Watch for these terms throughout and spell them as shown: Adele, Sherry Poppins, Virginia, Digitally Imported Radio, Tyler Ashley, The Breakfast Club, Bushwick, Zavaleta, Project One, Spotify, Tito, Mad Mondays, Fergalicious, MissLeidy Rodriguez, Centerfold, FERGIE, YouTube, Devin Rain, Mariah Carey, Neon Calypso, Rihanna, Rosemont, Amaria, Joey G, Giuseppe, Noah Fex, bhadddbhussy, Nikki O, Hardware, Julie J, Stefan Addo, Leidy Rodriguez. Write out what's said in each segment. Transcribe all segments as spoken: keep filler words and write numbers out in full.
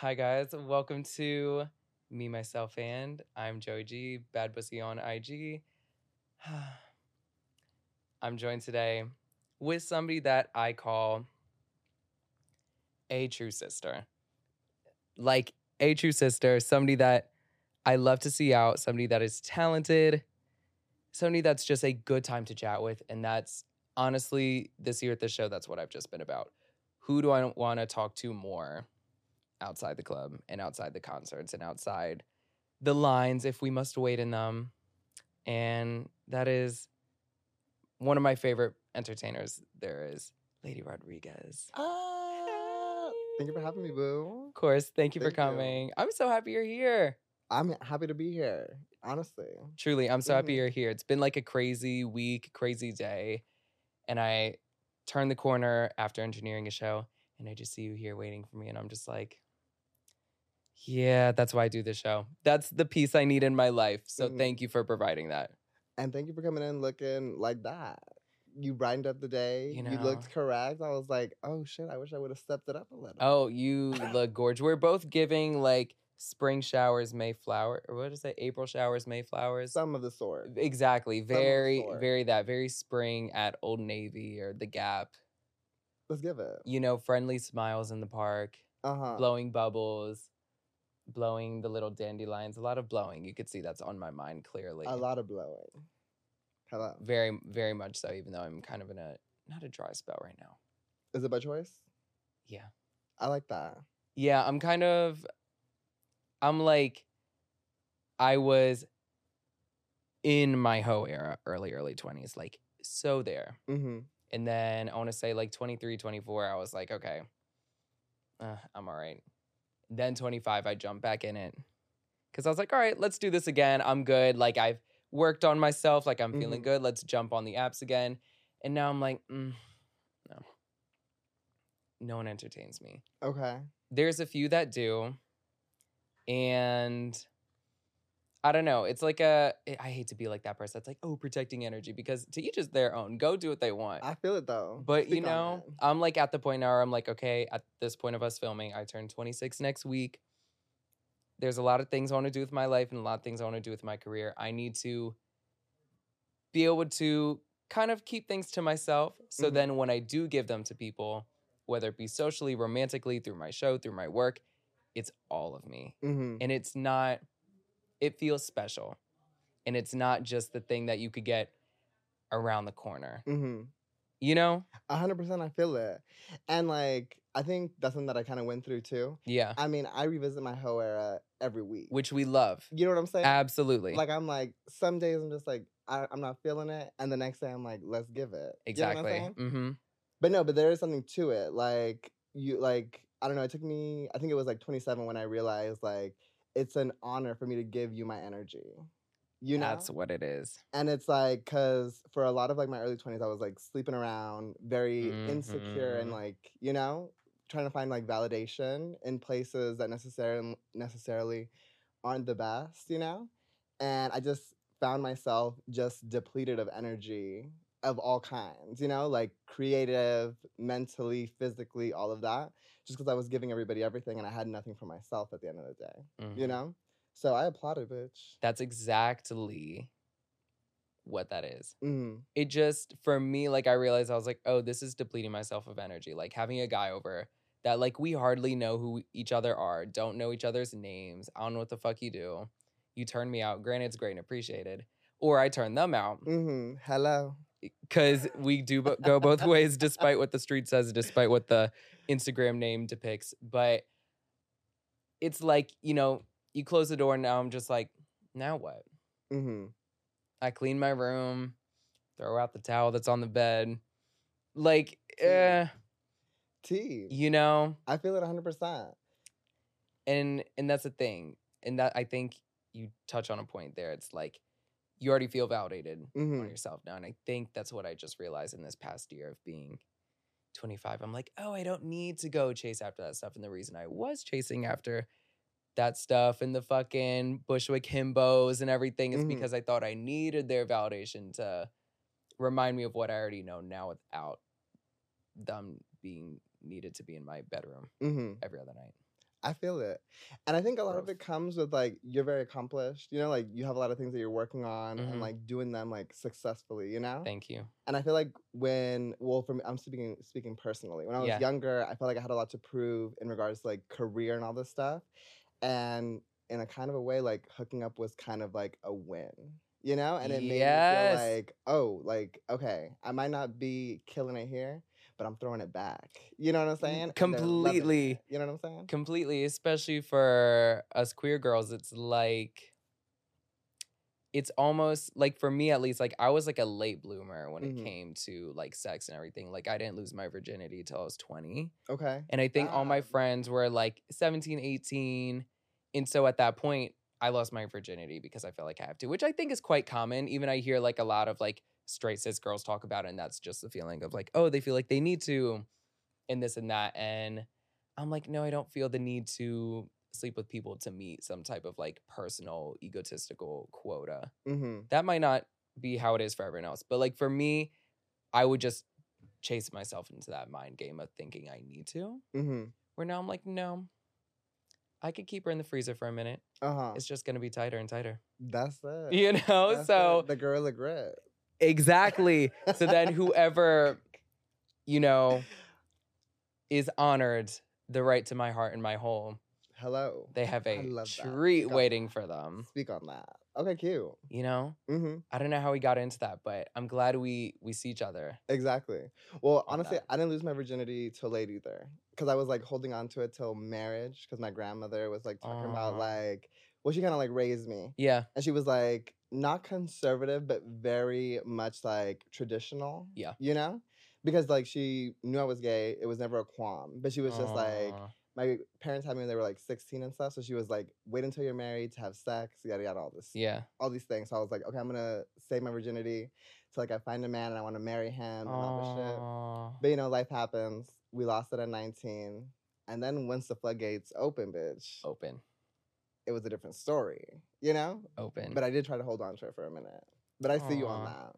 Hi guys, welcome to Me, Myself And. I'm Joey G, bhadddbhussy on I G. I'm joined today with somebody that I call a true sister. Like a true sister, somebody that I love to see out, somebody that is talented, somebody that's just a good time to chat with. And that's honestly, this year at this show, that's what I've just been about. Who do I want to talk to more outside the club and outside the concerts and outside the lines if we must wait in them? And that is one of my favorite entertainers there is, Leidy Rodriguez. Oh, hey. Thank you for having me, boo. Of course. Thank you thank for coming. You. I'm so happy you're here. I'm happy to be here, honestly. Truly, I'm so happy you're here. It's been like a crazy week, crazy day. And I turned the corner after engineering a show, and I just see you here waiting for me. And I'm just like, yeah, that's why I do this show. That's the piece I need in my life. So mm-hmm. Thank you for providing that. And thank you for coming in looking like that. You brightened up the day. You know, you looked correct. I was like, oh, shit, I wish I would have stepped it up a little. Oh, you look gorgeous. We're both giving, like, spring showers, May flower. Or what is it? April showers, May flowers. Some of the sort. Exactly. Very, sort. very that. Very spring at Old Navy or The Gap. Let's give it. You know, friendly smiles in the park. Uh-huh. Blowing bubbles. Blowing the little dandelions. A lot of blowing. You could see that's on my mind clearly. A lot of blowing. Hello. Very, very much so, even though I'm kind of in a, not a dry spell right now. Is it by choice? Yeah. I like that. Yeah, I'm kind of, I'm like, I was in my hoe era, early, early twenties, like, so there. Mm-hmm. And then I want to say like twenty-three, twenty-four, I was like, okay, uh, I'm all right. Then twenty-five, I jumped back in it. Because I was like, all right, let's do this again. I'm good. Like, I've worked on myself. Like, I'm mm-hmm. feeling good. Let's jump on the apps again. And now I'm like, mm, no. No one entertains me. Okay. There's a few that do. And I don't know. It's like a, I hate to be like that person. It's like, oh, protecting energy. Because to each is their own. Go do what they want. I feel it, though. But, Speak you know, I'm like at the point now where I'm like, okay, at this point of us filming, I turn twenty-six next week. There's a lot of things I want to do with my life and a lot of things I want to do with my career. I need to be able to kind of keep things to myself. So mm-hmm. then when I do give them to people, whether it be socially, romantically, through my show, through my work, it's all of me. Mm-hmm. And it's not, it feels special. And it's not just the thing that you could get around the corner. Mm-hmm. You know? one hundred percent I feel it. And like, I think that's something that I kind of went through too. Yeah. I mean, I revisit my hoe era every week. Which we love. You know what I'm saying? Absolutely. Like, I'm like, some days I'm just like, I, I'm not feeling it. And the next day I'm like, let's give it. Exactly. You know what I'm saying? Mm-hmm. But no, but there is something to it. Like, you, like, I don't know. It took me, I think it was like twenty-seven when I realized like it's an honor for me to give you my energy. You know? That's what it is. And it's like, because for a lot of like my early twenties, I was like sleeping around, very mm-hmm. insecure and like, you know, trying to find like validation in places that necessarily necessarily aren't the best, you know? And I just found myself just depleted of energy of all kinds, you know, like creative, mentally, physically, all of that, just because I was giving everybody everything and I had nothing for myself at the end of the day, mm-hmm. you know? So I applauded, bitch. That's exactly what that is. Mm-hmm. It just, for me, like I realized I was like, oh, this is depleting myself of energy. Like having a guy over that like we hardly know who each other are, don't know each other's names. I don't know what the fuck you do. You turn me out. Granted, it's great and appreciated. Or I turn them out. Mm-hmm. Hello. Because we do bo- go both ways despite what the street says, despite what the Instagram name depicts. But it's like, you know, you close the door and now I'm just like, now what? Mm-hmm. I clean my room, throw out the towel that's on the bed. Like, eh. Tea. You know? I feel it one hundred percent. And, and that's the thing. And that I think you touch on a point there. It's like, you already feel validated mm-hmm. on yourself now. And I think that's what I just realized in this past year of being twenty-five. I'm like, oh, I don't need to go chase after that stuff. And the reason I was chasing after that stuff and the fucking Bushwick himbos and everything is mm-hmm. because I thought I needed their validation to remind me of what I already know now without them being needed to be in my bedroom mm-hmm. every other night. I feel it. And I think a lot of it comes with, like, you're very accomplished. You know, like, you have a lot of things that you're working on mm-hmm. and, like, doing them, like, successfully, you know? Thank you. And I feel like when, well, for me, I'm speaking speaking personally. When I was yeah. younger, I felt like I had a lot to prove in regards to, like, career and all this stuff. And in a kind of a way, like, hooking up was kind of, like, a win. You know? And it made yes. me feel like, oh, like, okay, I might not be killing it here, but I'm throwing it back. You know what I'm saying? Completely. You know what I'm saying? Completely. Especially for us queer girls, it's like, it's almost, like, for me at least, like, I was, like, a late bloomer when mm-hmm. it came to, like, sex and everything. Like, I didn't lose my virginity till I was twenty. Okay. And I think wow. all my friends were, like, seventeen, eighteen. And so at that point, I lost my virginity because I felt like I have to, which I think is quite common. Even I hear, like, a lot of, like, straight cis girls talk about it, and that's just the feeling of, like, oh, they feel like they need to and this and that. And I'm like, no, I don't feel the need to sleep with people to meet some type of, like, personal egotistical quota. Mm-hmm. That might not be how it is for everyone else. But, like, for me, I would just chase myself into that mind game of thinking I need to. Mm-hmm. Where now I'm like, no, I could keep her in the freezer for a minute. Uh-huh. It's just going to be tighter and tighter. That's it. You know? That's so it. The gorilla grip. Exactly. So then whoever, you know, is honored the right to my heart and my whole. Hello. They have a treat waiting for them. Speak on that. Okay, cute. You know? Mm-hmm. I don't know how we got into that, but I'm glad we we see each other. Exactly. Well, honestly, I didn't lose my virginity till late either. Because I was, like, holding on to it till marriage. Because my grandmother was, like, talking Aww. About, like, well, she kind of, like, raised me. Yeah. And she was, like, not conservative, but very much, like, traditional. Yeah. You know? Because, like, she knew I was gay. It was never a qualm. But she was just, Aww. Like... My parents had me when they were, like, sixteen and stuff. So she was like, wait until you're married to have sex, yada, yada, all this. Yeah. All these things. So I was like, okay, I'm going to save my virginity till, like, I find a man and I want to marry him and Aww. All this shit. But, you know, life happens. We lost it at nineteen. And then once the floodgates open, bitch. Open. It was a different story, you know? Open. But I did try to hold on to it for a minute. But I Aww. See you on that.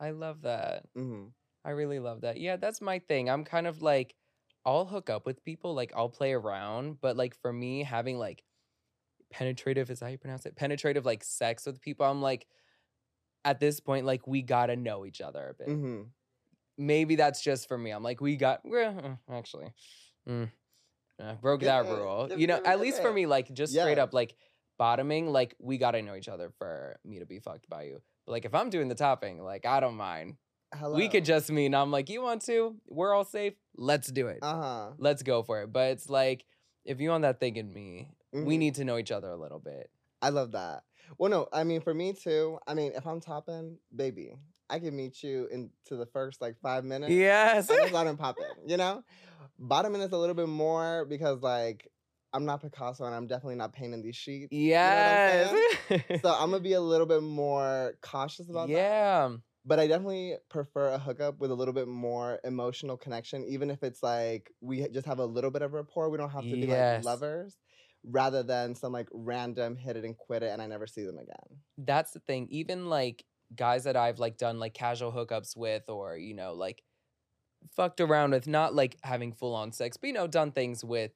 I love that. Mm-hmm. I really love that. Yeah, that's my thing. I'm kind of like, I'll hook up with people, like, I'll play around, but, like, for me, having, like, penetrative, is that how you pronounce it? Penetrative, like, sex with people, I'm like, at this point, like, we gotta know each other a bit. Mm-hmm. Maybe that's just for me. I'm like, we got, actually, mm, uh, broke that rule. You know, at least for me, like, just yeah. straight up, like, bottoming, like, we gotta know each other for me to be fucked by you. But, like, if I'm doing the topping, like, I don't mind. Hello. We could just meet. And I'm like, you want to? We're all safe. Let's do it. Uh-huh. Let's go for it. But it's like, if you want that thing in me, mm-hmm. we need to know each other a little bit. I love that. Well, no, I mean, for me too, I mean, if I'm topping, baby, I can meet you into the first, like, five minutes. Yes. I just let him pop in, you know? Bottoming is a little bit more because, like, I'm not Picasso and I'm definitely not painting these sheets. Yes. You know what I'm so I'm going to be a little bit more cautious about yeah. that. Yeah. But I definitely prefer a hookup with a little bit more emotional connection, even if it's like we just have a little bit of rapport. We don't have to yes. be like lovers, rather than some like random hit it and quit it and I never see them again. That's the thing. Even like guys that I've like done like casual hookups with or, you know, like fucked around with, not like having full on sex, but, you know, done things with.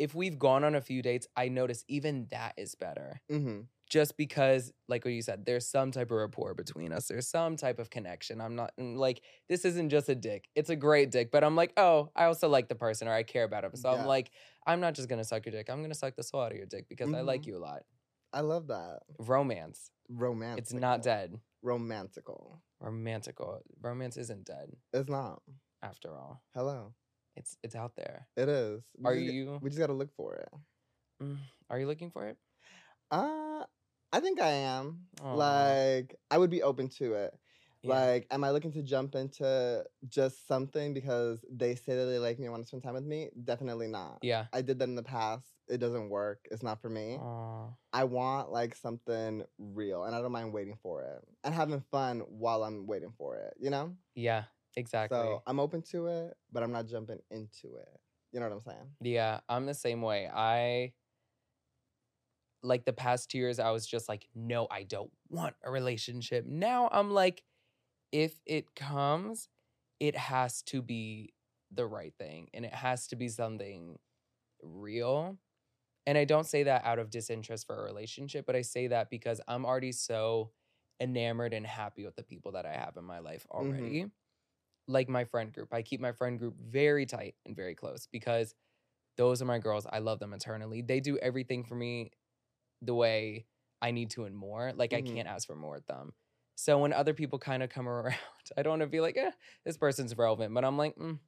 If we've gone on a few dates, I notice even that is better. Mm-hmm. Just because, like what you said, there's some type of rapport between us. There's some type of connection. I'm not, I'm like, this isn't just a dick. It's a great dick. But I'm like, oh, I also like the person or I care about him. So yeah. I'm like, I'm not just going to suck your dick. I'm going to suck the soul out of your dick because mm-hmm. I like you a lot. I love that. Romance. Romantical. It's not dead. Romantical. Romantical. Romance isn't dead. It's not. After all. Hello. It's it's out there. It is. We are just, you? We just got to look for it. Mm, are you looking for it? Uh... I think I am. Aww. Like, I would be open to it. Yeah. Like, am I looking to jump into just something because they say that they like me and want to spend time with me? Definitely not. Yeah. I did that in the past. It doesn't work. It's not for me. Aww. I want, like, something real, and I don't mind waiting for it and having fun while I'm waiting for it, you know? Yeah, exactly. So I'm open to it, but I'm not jumping into it. You know what I'm saying? Yeah, I'm the same way. I... Like, the past two years, I was just like, no, I don't want a relationship. Now I'm like, if it comes, it has to be the right thing. And it has to be something real. And I don't say that out of disinterest for a relationship, but I say that because I'm already so enamored and happy with the people that I have in my life already. Mm-hmm. Like my friend group. I keep my friend group very tight and very close because those are my girls. I love them eternally. They do everything for me the way I need to and more. Like, mm-hmm. I can't ask for more of them. So when other people kind of come around, I don't want to be like, eh, this person's relevant. But I'm like, mm,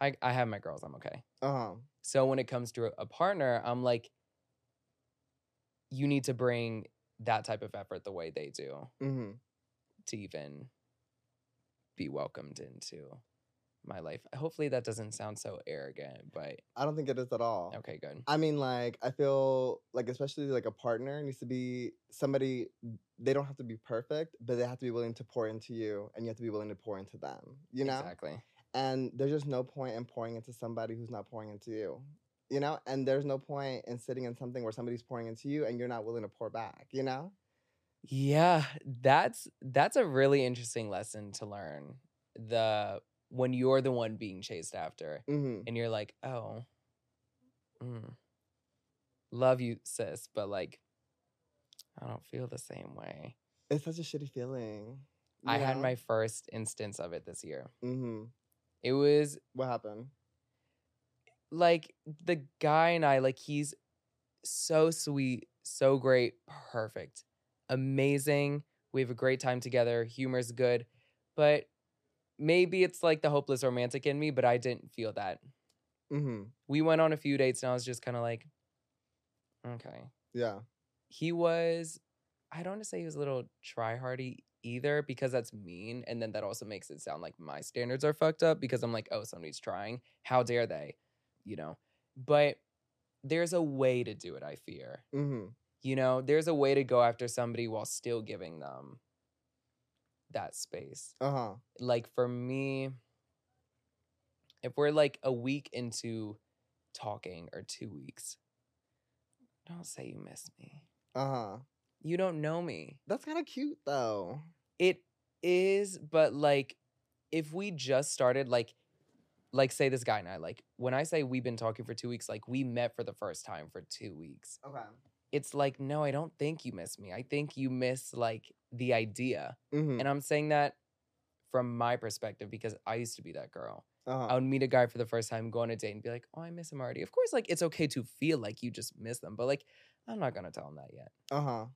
I, I have my girls. I'm okay. Uh-huh. So when it comes to a partner, I'm like, you need to bring that type of effort the way they do, mm-hmm. to even be welcomed into my life. Hopefully that doesn't sound so arrogant, but I don't think it is at all. Okay, good. I mean, like, I feel like especially like a partner needs to be somebody, they don't have to be perfect, but they have to be willing to pour into you, and you have to be willing to pour into them, you know? Exactly. And there's just no point in pouring into somebody who's not pouring into you, you know? And there's no point in sitting in something where somebody's pouring into you and you're not willing to pour back, you know? Yeah, that's that's a really interesting lesson to learn. The when you're the one being chased after, mm-hmm. and you're like, oh, mm, love you, sis, but like, I don't feel the same way. It's such a shitty feeling. I know? Had my first instance of it this year. Mm-hmm. It was... What happened? Like, the guy and I, like, he's so sweet, so great, perfect. Amazing. We have a great time together. Humor's good. But maybe it's like the hopeless romantic in me, but I didn't feel that. Mm-hmm. We went on a few dates and I was just kind of like, okay. Yeah. He was, I don't want to say he was a little try-hardy either, because that's mean. And then that also makes it sound like my standards are fucked up, because I'm like, oh, somebody's trying. How dare they? You know? But there's a way to do it, I fear. Mm-hmm. You know, there's a way to go after somebody while still giving them that space. Uh-huh. Like, for me, if we're, like, a week into talking or two weeks, don't say you miss me. Uh-huh. You don't know me. That's kind of cute, though. It is, but, like, if we just started, like, Like, say this guy and I, like, when I say we've been talking for two weeks, like, we met for the first time for two weeks. Okay. It's like, no, I don't think you miss me. I think you miss, like, the idea. Mm-hmm. And I'm saying that from my perspective because I used to be that girl. Uh-huh. I would meet a guy for the first time, go on a date, and be like, oh, I miss him already. Of course, like, it's okay to feel like you just miss them. But, like, I'm not going to tell him that yet. Uh-huh.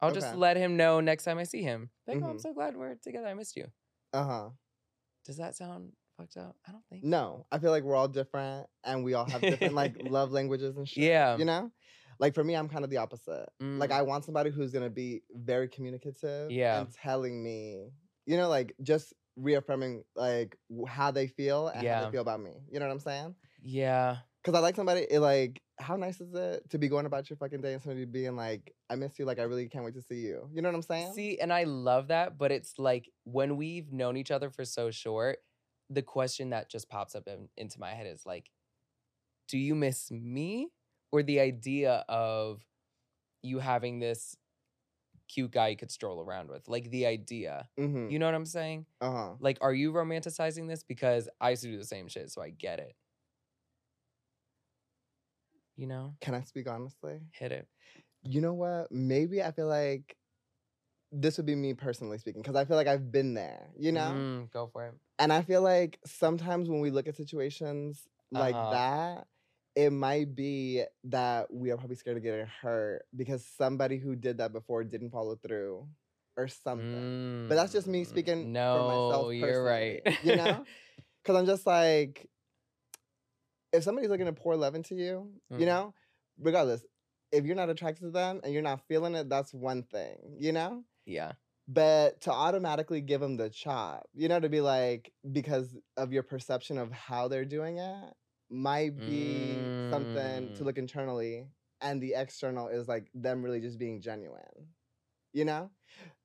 I'll okay. just let him know next time I see him. Like, mm-hmm. oh, I'm so glad we're together. I missed you. Uh-huh. Does that sound... fucked up? I don't think No. So. I feel like we're all different and we all have different like love languages and shit. Yeah. You know? Like for me, I'm kind of the opposite. Mm. Like I want somebody who's gonna be very communicative yeah. and telling me, you know, like just reaffirming like how they feel and yeah. how they feel about me. You know what I'm saying? Yeah. Cause I like somebody, it, like, how nice is it to be going about your fucking day and somebody being like, I miss you, like, I really can't wait to see you. You know what I'm saying? See, and I love that, but it's like when we've known each other for so short, the question that just pops up in, into my head is like, do you miss me? Or the idea of you having this cute guy you could stroll around with? Like the idea. Mm-hmm. You know what I'm saying? Uh-huh. Like, are you romanticizing this? Because I used to do the same shit, so I get it. You know? Can I speak honestly? Hit it. You know what? Maybe I feel like this would be me personally speaking, because I feel like I've been there, you know? Mm, go for it. And I feel like sometimes when we look at situations like uh-huh. that, it might be that we are probably scared of getting hurt because somebody who did that before didn't follow through or something. Mm. But that's just me speaking no, for myself personally. No, you're right. You know? Because I'm just like, if somebody's looking to pour love into you, mm. you know, regardless, if you're not attracted to them and you're not feeling it, that's one thing, you know? Yeah. But to automatically give them the chop, you know, to be like, because of your perception of how they're doing it, might be mm. something to look internally. And the external is like them really just being genuine, you know?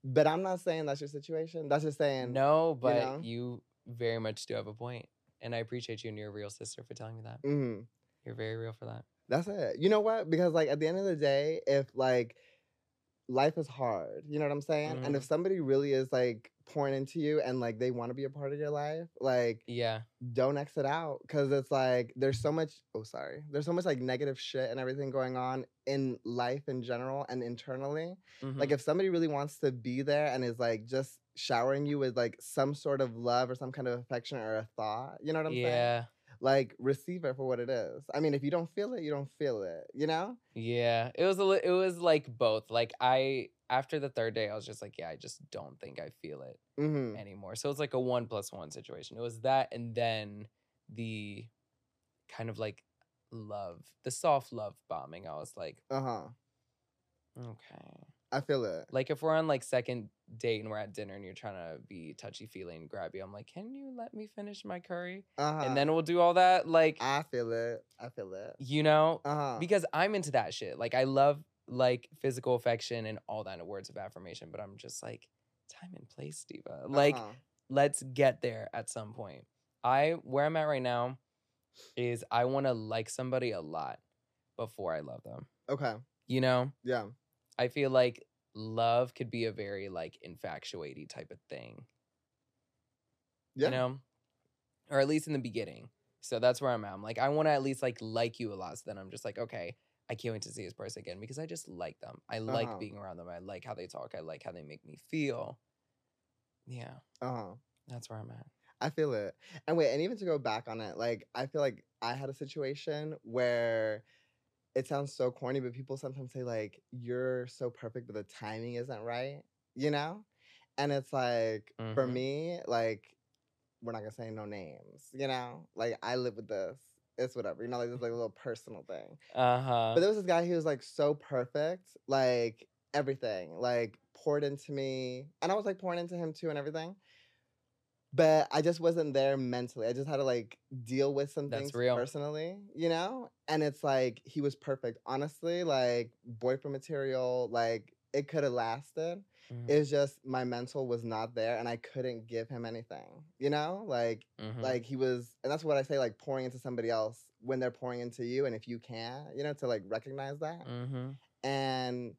But I'm not saying that's your situation. That's just saying. No, but you know? You very much do have a point. And I appreciate you and your real sister for telling me that. Mm-hmm. You're very real for that. That's it. You know what? Because like at the end of the day, if like life is hard. You know what I'm saying? Mm-hmm. And if somebody really is like pouring into you and like they want to be a part of your life, like yeah, don't exit out, because it's like there's so much. Oh, sorry. There's so much like negative shit and everything going on in life in general and internally. Mm-hmm. Like if somebody really wants to be there and is like just showering you with like some sort of love or some kind of affection or a thought, you know what I'm yeah. saying? Yeah. Like, receive it for what it is. I mean, if you don't feel it, you don't feel it, you know? Yeah. It was, a li- it was like, both. Like, I, after the third day, I was just like, yeah, I just don't think I feel it mm-hmm. anymore. So it's like a one plus one situation. It was that and then the kind of, like, love, the soft love bombing. I was like, uh-huh. Okay. I feel it. Like, if we're on, like, second date and we're at dinner and you're trying to be touchy-feely and grabby, I'm like, can you let me finish my curry? Uh-huh. And then we'll do all that. Like, I feel it. I feel it. You know? Uh-huh. Because I'm into that shit. Like, I love, like, physical affection and all that in words of affirmation, but I'm just like, time and place, diva. Uh-huh. Like, let's get there at some point. I, where I'm at right now is I want to like somebody a lot before I love them. Okay. You know? Yeah. I feel like love could be a very, like, infatuated type of thing. Yeah. You know? Or at least in the beginning. So that's where I'm at. I'm like, I want to at least, like, like you a lot. So then I'm just like, okay, I can't wait to see this person again because I just like them. I uh-huh. like being around them. I like how they talk. I like how they make me feel. Yeah. Uh-huh. That's where I'm at. I feel it. And wait, and even to go back on it, like, I feel like I had a situation where... It sounds so corny, but people sometimes say, like, you're so perfect, but the timing isn't right, you know? And it's like, mm-hmm. for me, like, we're not going to say no names, you know? Like, I live with this. It's whatever. You know, like, this like a little personal thing. Uh-huh. But there was this guy who was, like, so perfect. Like, everything. Like, poured into me. And I was, like, pouring into him, too, and everything. But I just wasn't there mentally. I just had to, like, deal with some That's things real. Personally, you know? And it's, like, he was perfect. Honestly, like, boyfriend material, like, it could have lasted. Mm-hmm. It's just my mental was not there, and I couldn't give him anything, you know? Like, mm-hmm. like he was... And that's what I say, like, pouring into somebody else when they're pouring into you, and if you can, you know, to, like, recognize that. Mm-hmm. And...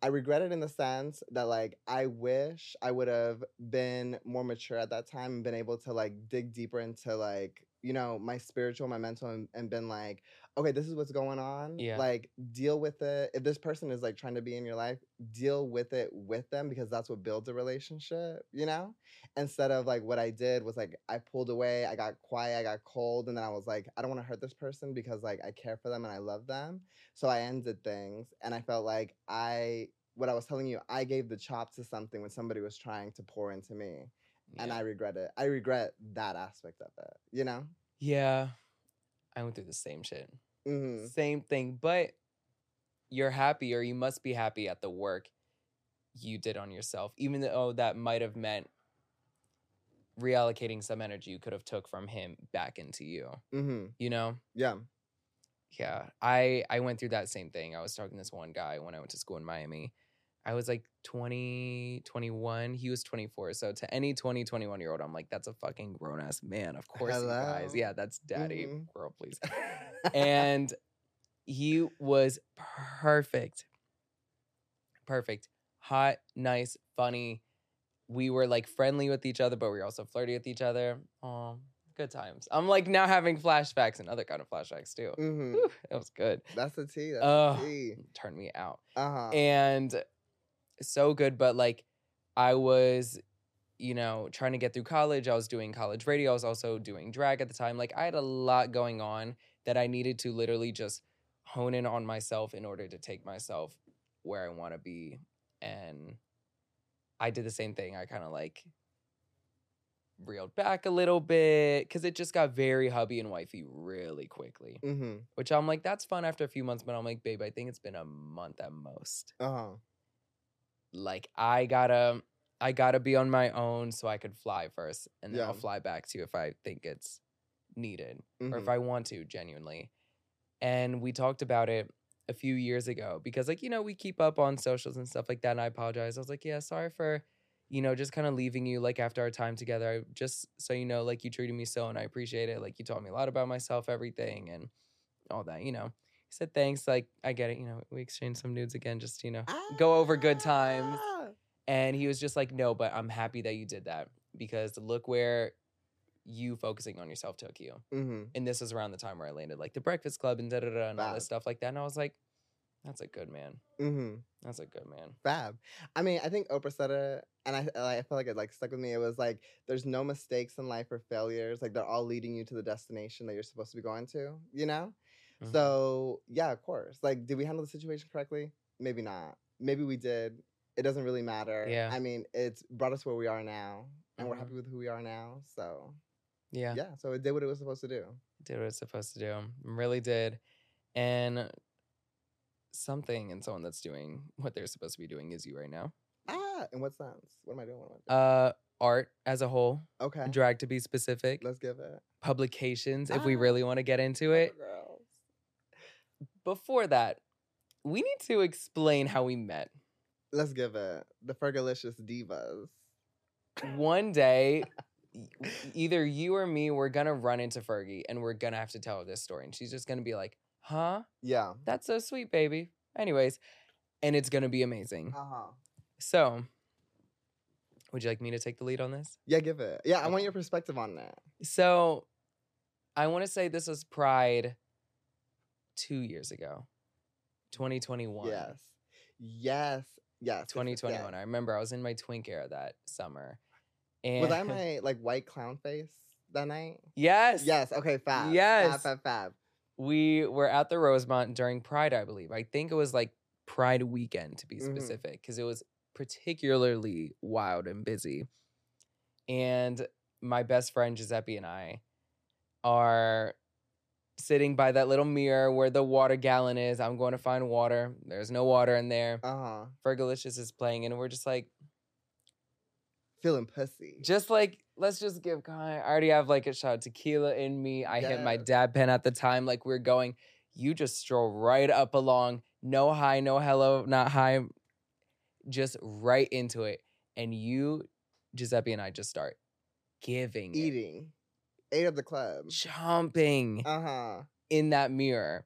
I regret it in the sense that, like, I wish I would have been more mature at that time and been able to, like, dig deeper into, like, you know, my spiritual, my mental, and, and been like, okay, this is what's going on. Yeah. Like, deal with it. If this person is, like, trying to be in your life, deal with it with them because that's what builds a relationship, you know? Instead of, like, what I did was, like, I pulled away, I got quiet, I got cold, and then I was like, I don't want to hurt this person because, like, I care for them and I love them. So I ended things, and I felt like I, what I was telling you, I gave the chop to something when somebody was trying to pour into me. Yeah. And I regret it. I regret that aspect of it, you know? Yeah. I went through the same shit. Mm-hmm. Same thing. But you're happy, or you must be happy at the work you did on yourself. Even though that might have meant reallocating some energy you could have took from him back into you. Mm-hmm. You know? Yeah. Yeah. I, I went through that same thing. I was talking to this one guy when I went to school in Miami. I was like twenty, twenty-one. He was twenty-four. So to any twenty, twenty-one-year-old, I'm like, that's a fucking grown-ass man. Of course, Hello. You guys. Yeah, that's daddy. Mm-hmm. Girl, please. And he was perfect. Perfect. Hot, nice, funny. We were, like, friendly with each other, but we were also flirty with each other. Aw, good times. I'm, like, now having flashbacks and other kind of flashbacks, too. Mm-hmm. Whew, that was good. That's the tea. That's the tea. Turned me out. Uh-huh. And... so good, but, like, I was, you know, trying to get through college. I was doing college radio. I was also doing drag at the time. Like, I had a lot going on that I needed to literally just hone in on myself in order to take myself where I want to be. And I did the same thing. I kind of, like, reeled back a little bit because it just got very hubby and wifey really quickly, mm-hmm. which I'm like, that's fun after a few months, but I'm like, babe, I think it's been a month at most. Uh-huh. Like, I gotta, I gotta be on my own so I could fly first, and then yeah. I'll fly back to you if I think it's needed mm-hmm. or if I want to genuinely. And we talked about it a few years ago because, like, you know, we keep up on socials and stuff like that. And I apologize. I was like, yeah, sorry for, you know, just kind of leaving you, like, after our time together. I, just so you know, like, you treated me so, and I appreciate it. Like, you taught me a lot about myself, everything, and all that, you know. He said, thanks. Like, I get it. You know, we exchanged some nudes again, just, you know, ah. go over good times. And he was just like, no, but I'm happy that you did that because look where you focusing on yourself took you. Mm-hmm. And this was around the time where I landed like The Breakfast Club and da da da and wow. all this stuff like that. And I was like, that's a good man. Mm-hmm. That's a good man. Fab. I mean, I think Oprah said it, and I I feel like it like stuck with me. It was like, there's no mistakes in life or failures. Like, they're all leading you to the destination that you're supposed to be going to, you know? Mm-hmm. So, yeah, of course. Like, did we handle the situation correctly? Maybe not. Maybe we did. It doesn't really matter. Yeah. I mean, it's brought us where we are now, and mm-hmm. we're happy with who we are now. So, yeah. Yeah, so it did what it was supposed to do. It did what it was supposed to do. It really did. And... something and someone that's doing what they're supposed to be doing is you right now. Ah, in what sense? What am I doing? What am I doing? Uh, art as a whole. Okay. Drag to be specific. Let's give it. Publications, ah, if we really want to get into it. Girls. Before that, we need to explain how we met. Let's give it. The Fergalicious Divas. One day, either you or me, we're going to run into Fergie and we're going to have to tell her this story. And she's just going to be like, huh? Yeah. That's so sweet, baby. Anyways, and it's going to be amazing. Uh-huh. So, would you like me to take the lead on this? Yeah, give it. Yeah, okay. I want your perspective on that. So, I want to say this was Pride two years ago. twenty twenty-one. Yes. Yes. Yes. twenty twenty-one. Yes. I remember I was in my twink era that summer. And was I my, like, white clown face that night? Yes. Yes. Okay, fab. Yes. Fab, fab, fab. We were at the Rosemont during Pride, I believe. I think it was like Pride weekend, to be specific, because mm-hmm. it was particularly wild and busy. And my best friend Giuseppe and I are sitting by that little mirror where the water gallon is. I'm going to find water. There's no water in there. Uh-huh. Fergalicious is playing, and we're just like... feeling pussy. Just like... let's just give kind. I already have like a shot of tequila in me. I yes. hit my dab pen at the time. Like we're going, you just stroll right up along. No hi, no hello, not hi. Just right into it. And you, Giuseppe and I just start giving. Eating. It. Ate up the club. Chomping. Uh-huh. In that mirror.